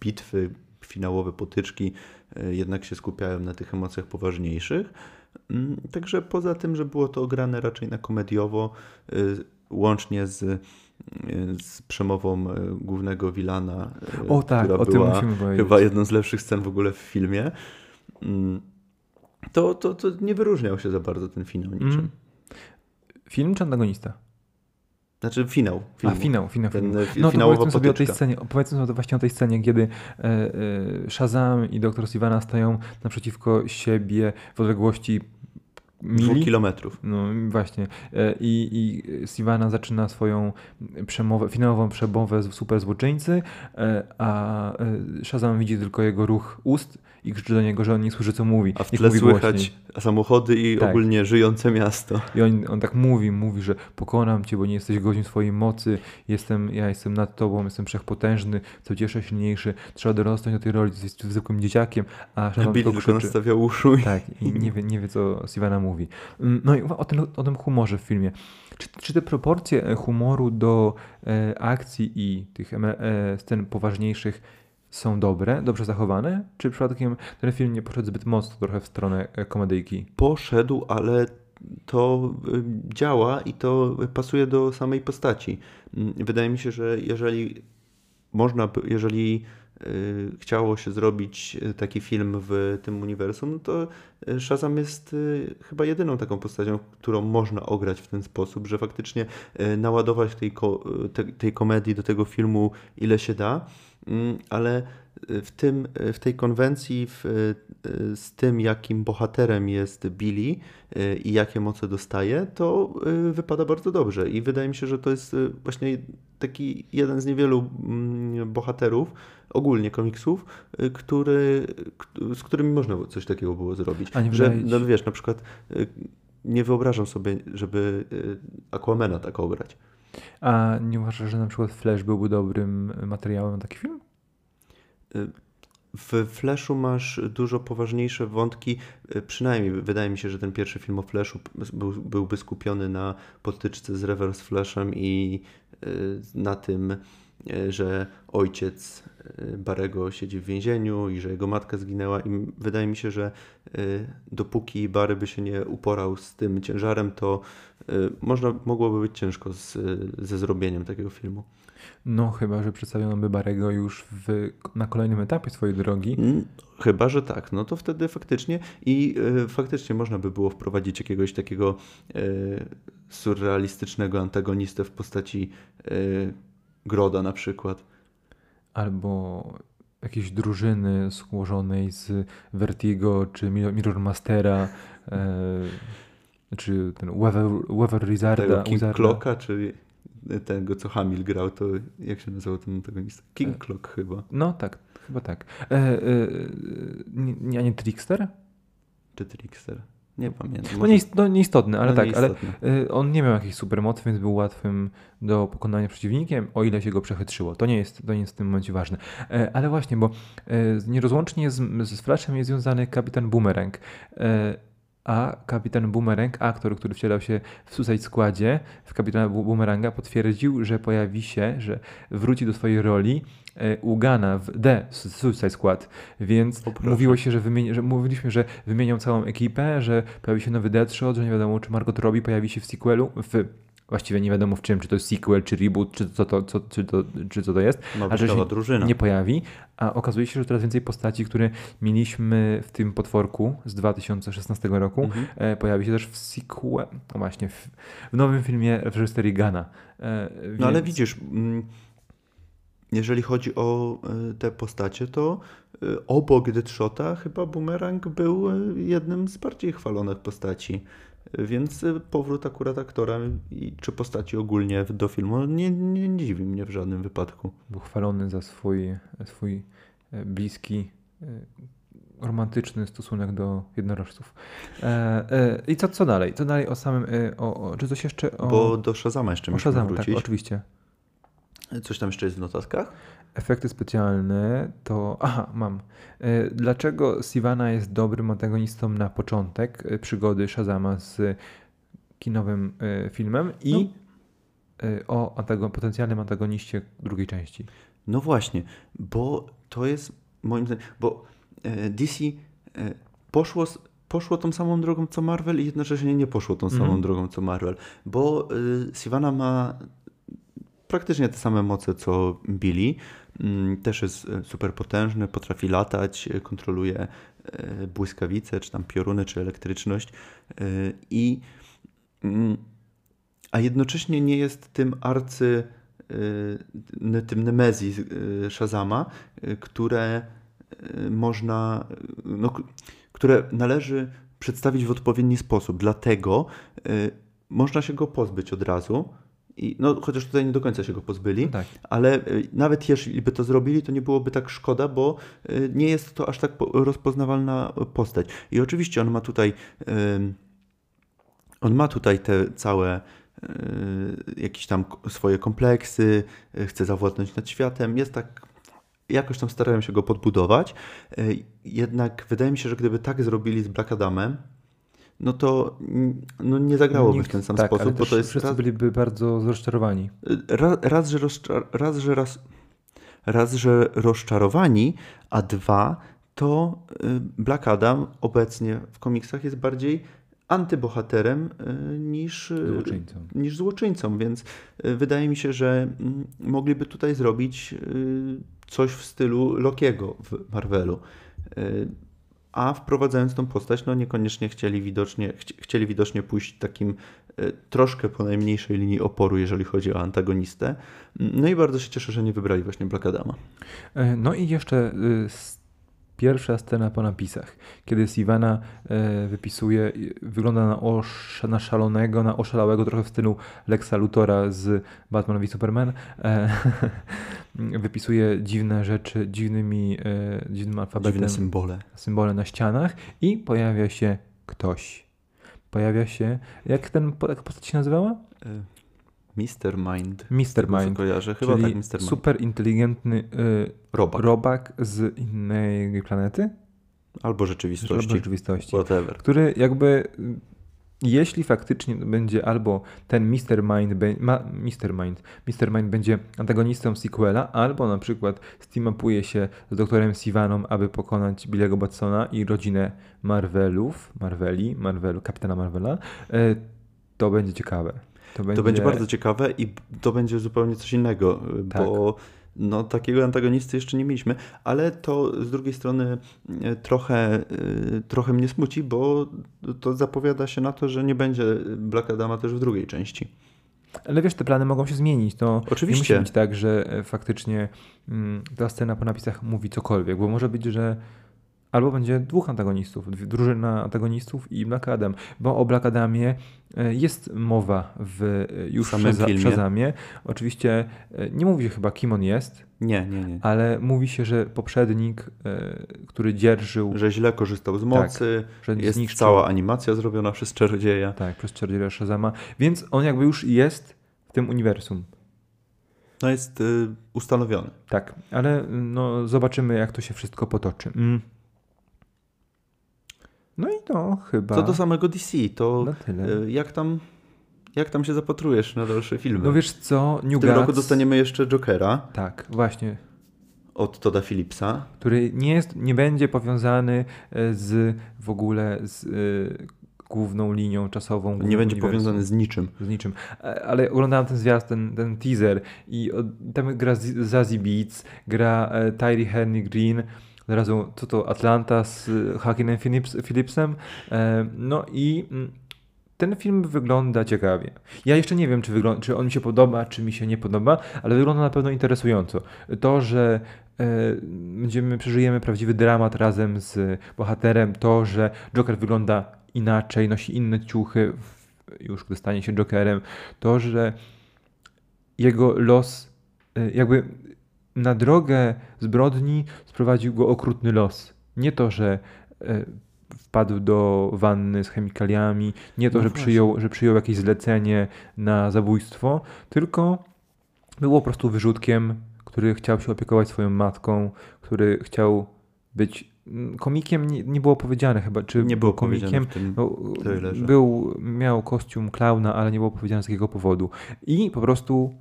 bitwy, finałowe potyczki jednak się skupiają na tych emocjach poważniejszych. Także poza tym, że było to ograne raczej na komediowo, łącznie z z przemową głównego Wilana, o, tak, która o była chyba jedną z lepszych scen w ogóle w filmie, to, to, to nie wyróżniał się za bardzo ten finał niczym. Mm. Film czy antagonista? Znaczy finał. Filmu. A finał, finał. Ten, finał. No to powiedzmy sobie, o tej scenie, powiedzmy sobie właśnie o tej scenie, kiedy e, e, Shazam i doktor Sivana stają naprzeciwko siebie w odległości dwóch kilometrów. No właśnie. I, i Sivana zaczyna swoją przemowę, finalową przemowę z super złoczyńcy, a Shazam widzi tylko jego ruch ust i krzyczy do niego, że on nie słyszy, co mówi. A w tle słychać samochody i tak. Ogólnie żyjące miasto. I on, on tak mówi, mówi, że pokonam cię, bo nie jesteś godzien swojej mocy, jestem, ja jestem nad tobą, jestem wszechpotężny, co cieszę silniejszy, trzeba dorosnąć do tej roli, jesteś zwykłym dzieciakiem, a Shazam Bill tylko krzyczy. Nastawiał uszu. Tak, i nie wie, nie wie co Sivana mówi. Mówi. No i o, ten, o tym humorze w filmie. Czy, czy te proporcje humoru do e, akcji i tych e, scen poważniejszych są dobre, dobrze zachowane? Czy przypadkiem ten film nie poszedł zbyt mocno trochę w stronę komedyjki? Poszedł, ale to działa i to pasuje do samej postaci. Wydaje mi się, że jeżeli można, jeżeli chciało się zrobić taki film w tym uniwersum, to Shazam jest chyba jedyną taką postacią, którą można ograć w ten sposób, że faktycznie naładować tej, tej komedii do tego filmu ile się da, ale w, tym, w tej konwencji w, z tym, jakim bohaterem jest Billy i jakie moce dostaje, to wypada bardzo dobrze. I wydaje mi się, że to jest właśnie taki jeden z niewielu bohaterów, ogólnie komiksów, który, z którymi można coś takiego było zrobić. A nie że, no wiesz, na przykład nie wyobrażam sobie, żeby Aquamana tak obrać. A nie uważasz, że na przykład Flash byłby dobrym materiałem na taki film? W Flashu masz dużo poważniejsze wątki, przynajmniej wydaje mi się, że ten pierwszy film o Flashu był, byłby skupiony na potyczce z Reverse Flashem i na tym, że ojciec Barry'ego siedzi w więzieniu i że jego matka zginęła, i wydaje mi się, że dopóki Barry by się nie uporał z tym ciężarem, to można, mogłoby być ciężko z, ze zrobieniem takiego filmu. No chyba, że przedstawiono by Barry'ego już w, na kolejnym etapie swojej drogi. Chyba, że tak. No to wtedy faktycznie i y, faktycznie można by było wprowadzić jakiegoś takiego y, surrealistycznego antagonistę w postaci y, Groda na przykład. Albo jakiejś drużyny złożonej z Vertigo czy Mirror Mastera, y, czy ten Weaver, Weaver Wizarda. King Clocka, czy tego, co Hamill grał, to jak się nazywał ten antagonista? King Clock chyba. No tak, chyba tak. E, e, nie, a nie Trickster? Czy Trickster? Nie pamiętam. No, może... no nieistotny, ale no tak, nieistotny. Ale on nie miał jakiejś supermocy, więc był łatwym do pokonania przeciwnikiem, o ile się go przechytrzyło. To nie jest, to nie jest w tym momencie ważne. Ale właśnie, bo nierozłącznie z, z Flashem jest związany Kapitan Boomerang. A Kapitan Boomerang, aktor, który wcielał się w Suicide Squadzie, w Kapitana Boomeranga, potwierdził, że pojawi się, że wróci do swojej roli u Gana w The Suicide Squad. Więc mówiło się, że, wymieni- że mówiliśmy, że wymienią całą ekipę, że pojawi się nowy Deadshot, że nie wiadomo, czy Margot Robbie pojawi się w sequelu, w właściwie nie wiadomo w czym, czy to jest sequel, czy reboot, czy co to, co, czy to, czy co to jest, no, a że się drużyna nie pojawi, a okazuje się, że coraz więcej postaci, które mieliśmy w tym potworku z dwa tysiące szesnastego roku, mm-hmm. e, pojawi się też w sequel, no właśnie, w, w nowym filmie w reżyserii Gana. E, więc... No ale widzisz, jeżeli chodzi o te postacie, to obok Deadshota chyba Boomerang był jednym z bardziej chwalonych postaci. Więc powrót akurat aktora i, czy postaci ogólnie do filmu nie, nie dziwi mnie w żadnym wypadku. Był chwalony za swój, swój bliski, romantyczny stosunek do jednorożców. E, e, I co, co dalej? Co dalej o samym... O, o, czy coś jeszcze o... Bo do Shazama jeszcze musimy Shazam, wrócić. Tak, oczywiście. Coś tam jeszcze jest w notatkach? Efekty specjalne to... Aha, mam. Dlaczego Sivana jest dobrym antagonistą na początek przygody Shazama z kinowym filmem i no. o antagon- potencjalnym antagoniście drugiej części? No właśnie, bo to jest moim zdaniem... Bo D C poszło... Z... Poszło tą samą drogą co Marvel i jednocześnie nie poszło tą samą mm. drogą co Marvel, bo Sivana ma... praktycznie te same moce co Billy. Też jest superpotężny, potrafi latać, kontroluje błyskawice, czy tam pioruny, czy elektryczność. I, a jednocześnie nie jest tym arcy, tym Nemezji Shazama, które można, no, które należy przedstawić w odpowiedni sposób. Dlatego można się go pozbyć od razu. I, no, chociaż tutaj nie do końca się go pozbyli, no tak. ale y, nawet jeśli by to zrobili, to nie byłoby tak szkoda, bo y, nie jest to aż tak po, rozpoznawalna postać. I oczywiście on ma tutaj y, on ma tutaj te całe y, jakieś tam swoje kompleksy, y, chce zawładnąć nad światem, jest tak, jakoś tam starałem się go podbudować, y, jednak wydaje mi się, że gdyby tak zrobili z Black Adamem, no to no nie zagrałoby Nikt, w ten sam tak, sposób, ale bo to jest. Wszyscy raz, byliby bardzo rozczarowani. Raz, raz, że rozczar, raz, że raz, raz, że rozczarowani, a dwa, to Black Adam obecnie w komiksach jest bardziej antybohaterem niż złoczyńcą. niż złoczyńcą, więc wydaje mi się, że mogliby tutaj zrobić coś w stylu Lokiego w Marvelu. a wprowadzając tą postać, no niekoniecznie chcieli widocznie, chci, chcieli widocznie pójść takim y, troszkę po najmniejszej linii oporu, jeżeli chodzi o antagonistę. No i bardzo się cieszę, że nie wybrali właśnie Black Adama. No i jeszcze y, pierwsza scena po napisach, kiedy Sivana y, wypisuje, y, wygląda na, osz, na szalonego, na oszalałego, trochę w stylu Lexa Luthora z Batman v Superman. E, wypisuje dziwne rzeczy, dziwnymi, y, dziwnym alfabetem. Dziwne symbole. Symbole na ścianach i pojawia się ktoś. Pojawia się, jak ten jak postać się nazywała? Y- mister Mind. mister Mind. Kojarzę. Chyba czyli tak, mister Mind. Super inteligentny yy, robak. robak z innej planety? Albo rzeczywistości. Albo rzeczywistości. Whatever. Który jakby, jeśli faktycznie będzie albo ten mister Mind, be, ma, mister Mind, mister Mind będzie antagonistą sequela, albo na przykład steamupuje się z doktorem Sivaną, aby pokonać Billy'ego Batsona i rodzinę Marvelów, Marveli, Marvelu, Kapitana Marvela, yy, to będzie ciekawe. To będzie... to będzie bardzo ciekawe i to będzie zupełnie coś innego, tak. Bo no, takiego antagonisty jeszcze nie mieliśmy, ale to z drugiej strony trochę, trochę mnie smuci, bo to zapowiada się na to, że nie będzie Black Adama też w drugiej części. Ale wiesz, te plany mogą się zmienić. To oczywiście. Nie musi być tak, że faktycznie ta scena po napisach mówi cokolwiek, bo może być, że albo będzie dwóch antagonistów, drużyna antagonistów i Black Adam. Bo o Black Adamie jest mowa w już w Shazamie. Oczywiście nie mówi się chyba, kim on jest. Nie, nie, nie. Ale mówi się, że poprzednik, który dzierżył... Że źle korzystał z mocy, tak, że jest zniszczył. Cała animacja zrobiona przez czarodzieja. Tak, przez czarodzieja Shazama. Więc on jakby już jest w tym uniwersum. No jest y, ustanowiony. Tak, ale no, zobaczymy, jak to się wszystko potoczy. Mm. No i to chyba... Co do samego D C, to jak tam, jak tam się zapatrujesz na dalsze filmy? No wiesz co, New w tym Guts... roku dostaniemy jeszcze Jokera. Tak, właśnie. Od Todda Phillipsa. Który nie, jest, nie będzie powiązany z w ogóle z y, główną linią czasową. Nie będzie uniwersum. Powiązany z niczym. Z niczym. Ale oglądałem ten zwiast, ten, ten teaser i od, tam gra Zazie Beetz, gra e, Tyree Henry Green. Od razu, co to, Atlanta z Hakenem Phillipsem. No i ten film wygląda ciekawie. Ja jeszcze nie wiem, czy, wygląda, czy on mi się podoba, czy mi się nie podoba, ale wygląda na pewno interesująco. To, że będziemy, przeżyjemy prawdziwy dramat razem z bohaterem, to, że Joker wygląda inaczej, nosi inne ciuchy, już gdy stanie się Jokerem, to, że jego los jakby... Na drogę zbrodni sprowadził go okrutny los. Nie to, że e, wpadł do wanny z chemikaliami, nie to, no że, przyjął, że przyjął jakieś zlecenie na zabójstwo, tylko było po prostu wyrzutkiem, który chciał się opiekować swoją matką, który chciał być komikiem, nie, nie było powiedziane chyba, czy nie było komikiem, bo, był, miał kostium klauna, ale nie było powiedziane z jakiego powodu. I po prostu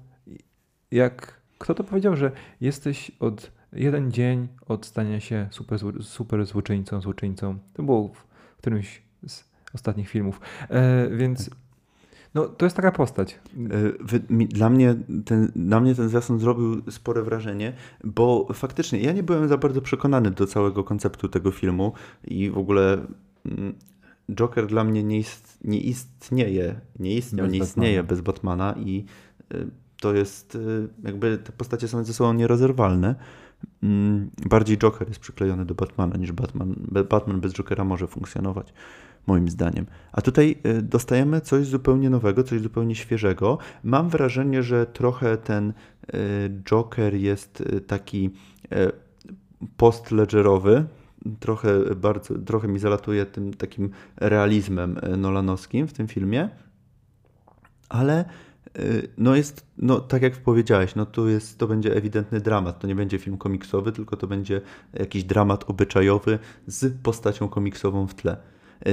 jak... Kto to powiedział, że jesteś od jeden dzień od stania się super, super złoczyńcą, złoczyńcą. To było w którymś z ostatnich filmów. E, więc no, to jest taka postać. Dla mnie ten, na mnie ten zwiastun zrobił spore wrażenie, bo faktycznie ja nie byłem za bardzo przekonany do całego konceptu tego filmu i w ogóle... Mm, Joker dla mnie nie, ist, nie istnieje, nie istniał, nie istnieje bez Batmana i y, to jest y, jakby te postacie są ze sobą nierozerwalne. Mm, bardziej Joker jest przyklejony do Batmana niż Batman. Batman bez Jokera może funkcjonować, moim zdaniem. A tutaj y, dostajemy coś zupełnie nowego, coś zupełnie świeżego. Mam wrażenie, że trochę ten y, Joker jest y, taki y, post-ledgerowy. Trochę, bardzo, trochę mi zalatuje tym takim realizmem nolanowskim w tym filmie, ale no jest, no tak jak powiedziałeś, no tu jest, to będzie ewidentny dramat, to nie będzie film komiksowy, tylko to będzie jakiś dramat obyczajowy z postacią komiksową w tle.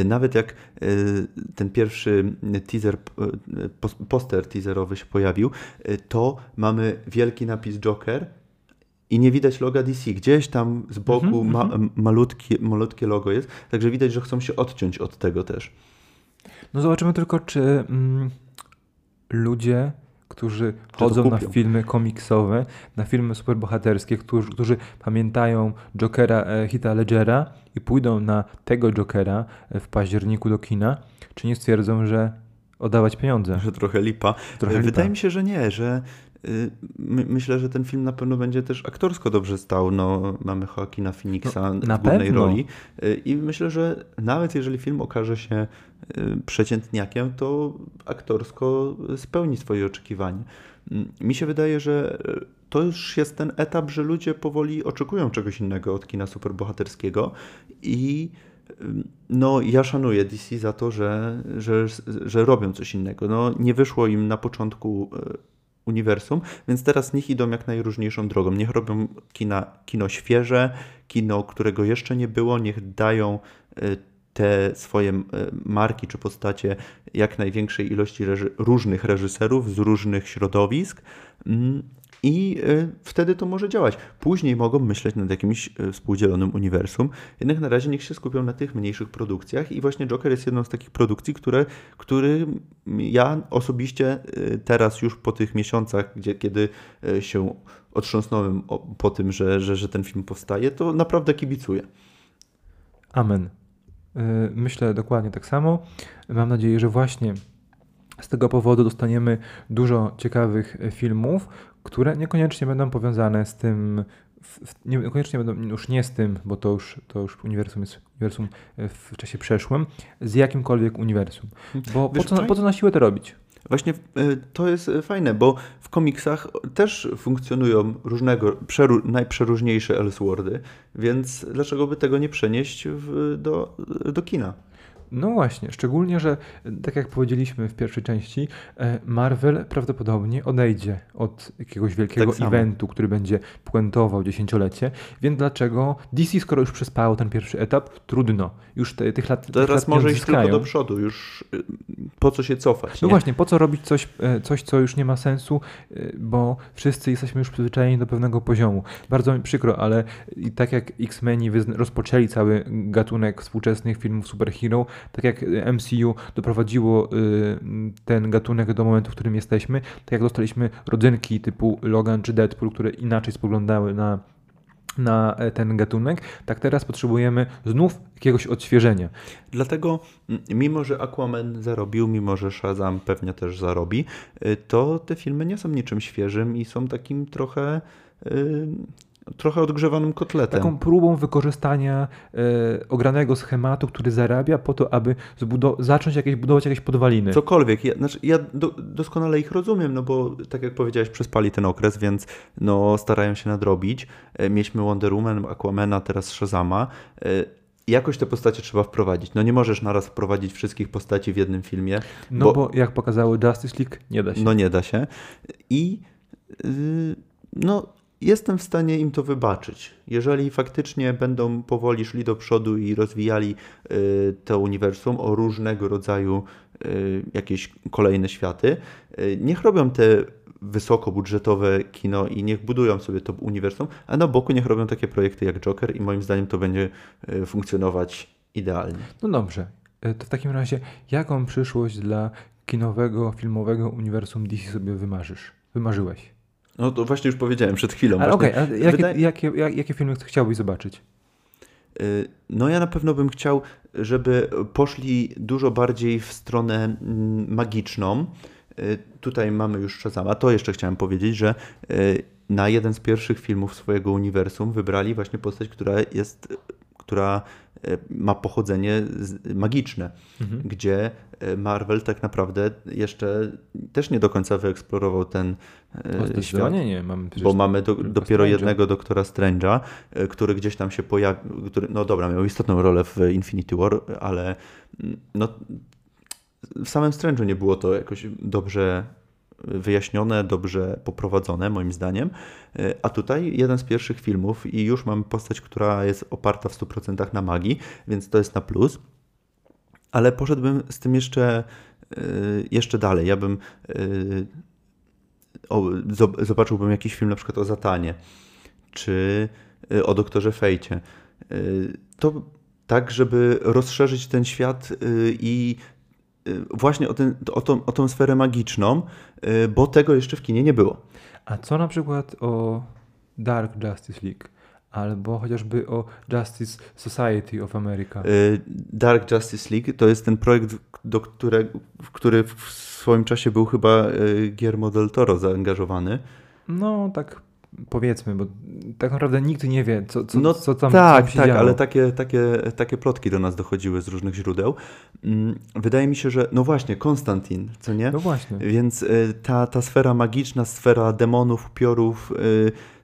Nawet jak ten pierwszy teaser, poster teaserowy się pojawił, to mamy wielki napis Joker, i nie widać loga D C. Gdzieś tam z boku mm-hmm, ma, mm-hmm. Malutkie, malutkie logo jest. Także widać, że chcą się odciąć od tego też. No zobaczymy tylko, czy mm, ludzie, którzy chodzą na filmy komiksowe, na filmy superbohaterskie, którzy, którzy pamiętają Jokera e, Heatha Ledgera i pójdą na tego Jokera w październiku do kina, czy nie stwierdzą, że oddawać pieniądze? Że trochę lipa. Trochę lipa. Wydaje mi się, że nie, że y, my, myślę, że ten film na pewno będzie też aktorsko dobrze stał. No, mamy Joaquina Phoenixa no, na w głównej pewno. roli y, i myślę, że nawet jeżeli film okaże się y, przeciętniakiem, to aktorsko spełni swoje oczekiwania. Y, mi się wydaje, że to już jest ten etap, że ludzie powoli oczekują czegoś innego od kina superbohaterskiego i no, ja szanuję D C za to, że, że, że robią coś innego. No, nie wyszło im na początku uniwersum, więc teraz niech idą jak najróżniejszą drogą. Niech robią kina, kino świeże, kino, którego jeszcze nie było. Niech dają te swoje marki czy postacie jak największej ilości reży- różnych reżyserów z różnych środowisk. I wtedy to może działać. Później mogą myśleć nad jakimś współdzielonym uniwersum. Jednak na razie niech się skupią na tych mniejszych produkcjach i właśnie Joker jest jedną z takich produkcji, które, który ja osobiście teraz już po tych miesiącach, gdzie, kiedy się otrząsnąłem po tym, że, że, że ten film powstaje, to naprawdę kibicuję. Amen. Myślę dokładnie tak samo. Mam nadzieję, że właśnie z tego powodu dostaniemy dużo ciekawych filmów, które niekoniecznie będą powiązane z tym, w, niekoniecznie będą już nie z tym, bo to już, to już uniwersum jest uniwersum w czasie przeszłym, z jakimkolwiek uniwersum. Bo po co, po co na siłę to robić? Właśnie to jest fajne, bo w komiksach też funkcjonują różnego, przeru, najprzeróżniejsze Elseworldy, więc dlaczego by tego nie przenieść w, do, do kina? No właśnie, szczególnie, że tak jak powiedzieliśmy w pierwszej części, Marvel prawdopodobnie odejdzie od jakiegoś wielkiego tak eventu, który będzie puentował dziesięciolecie, więc dlaczego D C, skoro już przespało ten pierwszy etap, trudno, już te, tych lat teraz tych lat może iść tylko do przodu, już po co się cofać? No nie? Właśnie, po co robić coś, coś, co już nie ma sensu, bo wszyscy jesteśmy już przyzwyczajeni do pewnego poziomu. Bardzo mi przykro, ale tak jak X-Meni rozpoczęli cały gatunek współczesnych filmów superhero, tak jak M C U doprowadziło ten gatunek do momentu, w którym jesteśmy, tak jak dostaliśmy rodzynki typu Logan czy Deadpool, które inaczej spoglądały na, na ten gatunek, tak teraz potrzebujemy znów jakiegoś odświeżenia. Dlatego mimo, że Aquaman zarobił, mimo, że Shazam pewnie też zarobi, to te filmy nie są niczym świeżym i są takim trochę... Yy... trochę odgrzewanym kotletem. Taką próbą wykorzystania e, ogranego schematu, który zarabia po to, aby zbudow- zacząć jakieś, budować jakieś podwaliny. Cokolwiek. Ja, znaczy, ja do, doskonale ich rozumiem, no bo tak jak powiedziałeś, przespali ten okres, więc no, starają się nadrobić. E, mieliśmy Wonder Woman, Aquamana, teraz Shazama. E, Jakoś te postacie trzeba wprowadzić. No nie możesz naraz wprowadzić wszystkich postaci w jednym filmie. No bo, bo jak pokazało Justice League, nie da się. No nie da się. I yy, no... Jestem w stanie im to wybaczyć. Jeżeli faktycznie będą powoli szli do przodu i rozwijali y, to uniwersum o różnego rodzaju y, jakieś kolejne światy, y, niech robią te wysokobudżetowe kino i niech budują sobie to uniwersum, a na boku niech robią takie projekty jak Joker i moim zdaniem to będzie y, funkcjonować idealnie. No dobrze. To w takim razie jaką przyszłość dla kinowego, filmowego uniwersum D C sobie wymarzysz? Wymarzyłeś? No to właśnie już powiedziałem przed chwilą. Ale okej, okay, jakie, wydaje... jakie, jakie, jakie filmy chciałbyś zobaczyć? No ja na pewno bym chciał, żeby poszli dużo bardziej w stronę magiczną. Tutaj mamy już Shazama. To jeszcze chciałem powiedzieć, że na jeden z pierwszych filmów swojego uniwersum wybrali właśnie postać, która jest... która ma pochodzenie magiczne, mhm. gdzie Marvel tak naprawdę jeszcze też nie do końca wyeksplorował ten o, świat, nie, nie. Mamy bo mamy do, dopiero Strange'a. jednego doktora Strange'a, który gdzieś tam się pojawił, który, no dobra, miał istotną rolę w Infinity War, ale no, w samym Strange'u nie było to jakoś dobrze wyjaśnione, dobrze poprowadzone moim zdaniem, a tutaj jeden z pierwszych filmów i już mamy postać, która jest oparta w stu procentach na magii, więc to jest na plus, ale poszedłbym z tym jeszcze, jeszcze dalej. Ja bym o, zobaczyłbym jakiś film na przykład o Zatanie, czy o doktorze Fejcie. To tak, żeby rozszerzyć ten świat i właśnie o, ten, o, tą, o tą sferę magiczną, bo tego jeszcze w kinie nie było. A co na przykład o Dark Justice League? Albo chociażby o Justice Society of America? Dark Justice League to jest ten projekt, do którego, w który w swoim czasie był chyba Guillermo del Toro zaangażowany. No tak powiedzmy, bo tak naprawdę nikt nie wie, co, co, no, co tam, tak, tam się tak, działo. Tak, ale takie, takie, takie plotki do nas dochodziły z różnych źródeł. Wydaje mi się, że no właśnie, Konstantin, co nie? No właśnie. Więc ta, ta sfera magiczna, sfera demonów, upiorów,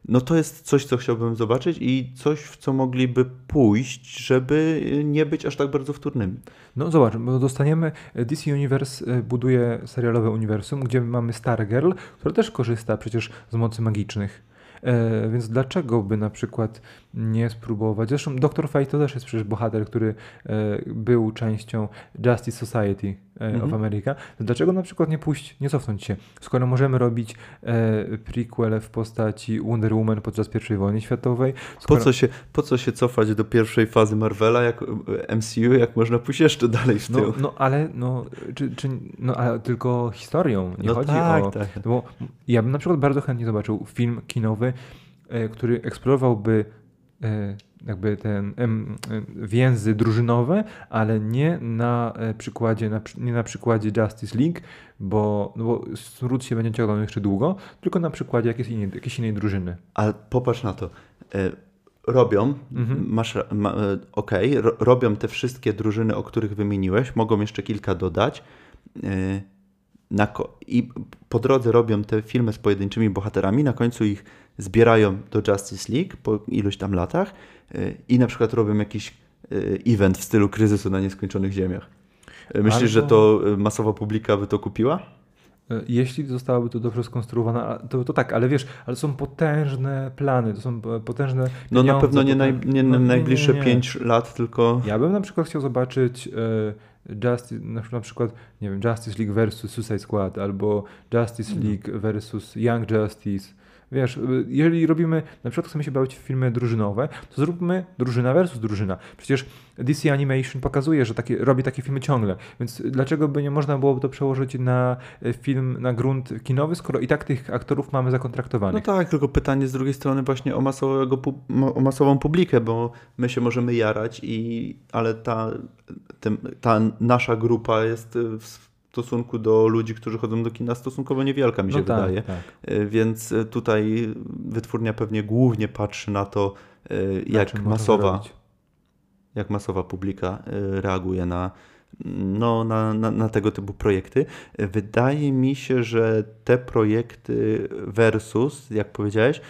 no to jest coś, co chciałbym zobaczyć i coś, w co mogliby pójść, żeby nie być aż tak bardzo wtórnymi. No zobacz, bo dostaniemy, D C Universe buduje serialowe uniwersum, gdzie mamy Stargirl, która też korzysta przecież z mocy magicznych. E, więc dlaczego by na przykład nie spróbować? Zresztą doktor Fate to też jest przecież bohater, który e, był częścią Justice Society e, mm-hmm. of America. Dlaczego na przykład nie pójść, nie cofnąć się? Skoro możemy robić e, prequel w postaci Wonder Woman podczas pierwszej wojny światowej. Skoro... Po, co się, po co się cofać do pierwszej fazy Marvela, jak M C U, jak można pójść jeszcze dalej w tył? No, no ale no, czy, czy, no, ale tylko historią. Nie no chodzi tak, o... Tak. Bo ja bym na przykład bardzo chętnie zobaczył film kinowy, który eksplorowałby jakby ten więzy drużynowe, ale nie na przykładzie, na, nie na przykładzie Justice League, bo, no bo smród się będzie ciągnął jeszcze długo, tylko na przykładzie jakiejś innej, jakiejś innej drużyny. Ale popatrz na to. Robią, mhm. masz, ma, okej, okay, robią te wszystkie drużyny, o których wymieniłeś, mogą jeszcze kilka dodać. Na ko- i po drodze robią te filmy z pojedynczymi bohaterami, na końcu ich zbierają do Justice League po iluś tam latach yy, i na przykład robią jakiś yy, event w stylu kryzysu na nieskończonych ziemiach. Yy, myślisz, Albo... że to yy, masowa publika by to kupiła? Jeśli zostałaby to dobrze skonstruowane, to, to tak, ale wiesz, ale są potężne plany, to są potężne pieniądze. No na pewno nie, naj, nie no, najbliższe nie, nie, nie. pięć lat, tylko... Ja bym na przykład chciał zobaczyć... Yy, Justice, na przykład, nie wiem, Justice League versus Suicide Squad, albo Justice League versus Young Justice. Wiesz, jeżeli robimy, na przykład chcemy się bawić w filmy drużynowe, to zróbmy drużyna versus drużyna. Przecież D C Animation pokazuje, że takie, robi takie filmy ciągle, więc dlaczego by nie można było to przełożyć na film, na grunt kinowy, skoro i tak tych aktorów mamy zakontraktowanych? No tak, tylko pytanie z drugiej strony właśnie o, masowego, o masową publikę, bo my się możemy jarać, i, ale ta, ta nasza grupa jest... W, w stosunku do ludzi, którzy chodzą do kina, stosunkowo niewielka, mi się no tak, wydaje. Tak. Więc tutaj wytwórnia pewnie głównie patrzy na to, jak na masowa jak masowa publika reaguje na, no, na, na, na tego typu projekty. Wydaje mi się, że te projekty versus, jak powiedziałeś,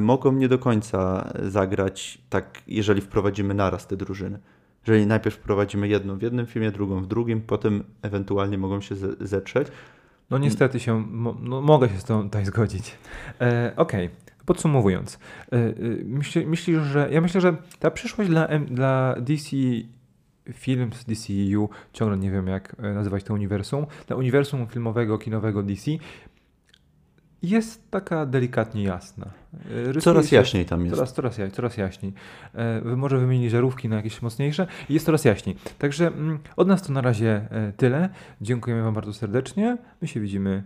mogą nie do końca zagrać, tak, jeżeli wprowadzimy naraz te drużyny. Jeżeli najpierw prowadzimy jedną w jednym filmie, drugą w drugim, potem ewentualnie mogą się zetrzeć. No niestety się, mo, no, mogę się z tą tutaj zgodzić. E, Okej, okay. Podsumowując. E, e, myśl, myślisz, że, ja myślę, że ta przyszłość dla, dla D C Films, D C U, ciągle nie wiem jak nazywać to uniwersum, dla uniwersum filmowego, kinowego D C, jest taka delikatnie jasna. Rysuje coraz się, jaśniej tam jest. Coraz, coraz, coraz jaśniej. E, może wymienić żarówki na jakieś mocniejsze. Jest coraz jaśniej. Także mm, od nas to na razie e, tyle. Dziękujemy wam bardzo serdecznie. My się widzimy.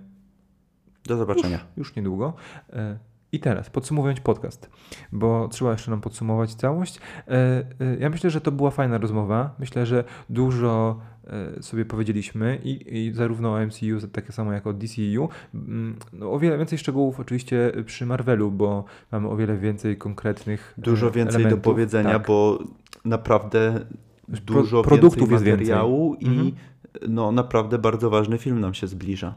Do zobaczenia. Już, już niedługo. E, I teraz podsumowując podcast, bo trzeba jeszcze nam podsumować całość. E, e, ja myślę, że to była fajna rozmowa. Myślę, że dużo sobie powiedzieliśmy i, i zarówno o M C U, takie samo jak o D C U. No, o wiele więcej szczegółów oczywiście przy Marvelu, bo mamy o wiele więcej konkretnych Dużo więcej elementów. do powiedzenia, tak. bo naprawdę dużo Pro, więcej materiału jest więcej. i mhm. no, naprawdę bardzo ważny film nam się zbliża.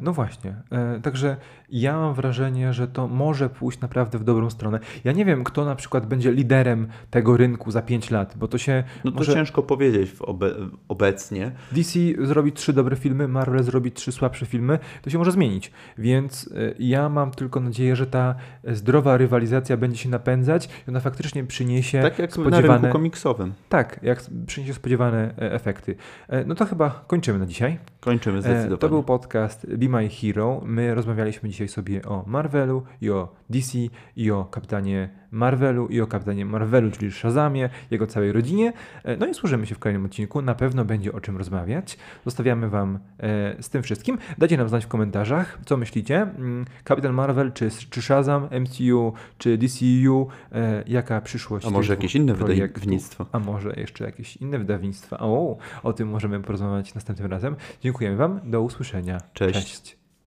No właśnie, także ja mam wrażenie, że to może pójść naprawdę w dobrą stronę. Ja nie wiem, kto na przykład będzie liderem tego rynku za pięć lat, bo to się... No to może... ciężko powiedzieć obe- obecnie. D C zrobi trzy dobre filmy, Marvel zrobi trzy słabsze filmy, to się może zmienić. Więc ja mam tylko nadzieję, że ta zdrowa rywalizacja będzie się napędzać i ona faktycznie przyniesie tak jak spodziewane... na rynku komiksowym. Tak, jak przyniesie spodziewane efekty. No to chyba kończymy na dzisiaj. Kończymy zdecydowanie. To był podcast podcast Be My Hero. My rozmawialiśmy dzisiaj sobie o Marvelu i o D C i o Kapitanie Marvelu i o Kapitanie Marvelu, czyli Shazamie, jego całej rodzinie. No i słyszymy się w kolejnym odcinku. Na pewno będzie o czym rozmawiać. Zostawiamy wam e, z tym wszystkim. Dajcie nam znać w komentarzach, co myślicie. Kapitan Marvel, czy, czy Shazam, M C U, czy D C U, e, jaka przyszłość. A może jakieś inne projektu, wydawnictwo. A może jeszcze jakieś inne wydawnictwa. O, o tym możemy porozmawiać następnym razem. Dziękujemy wam. Do usłyszenia. Cześć. Cześć.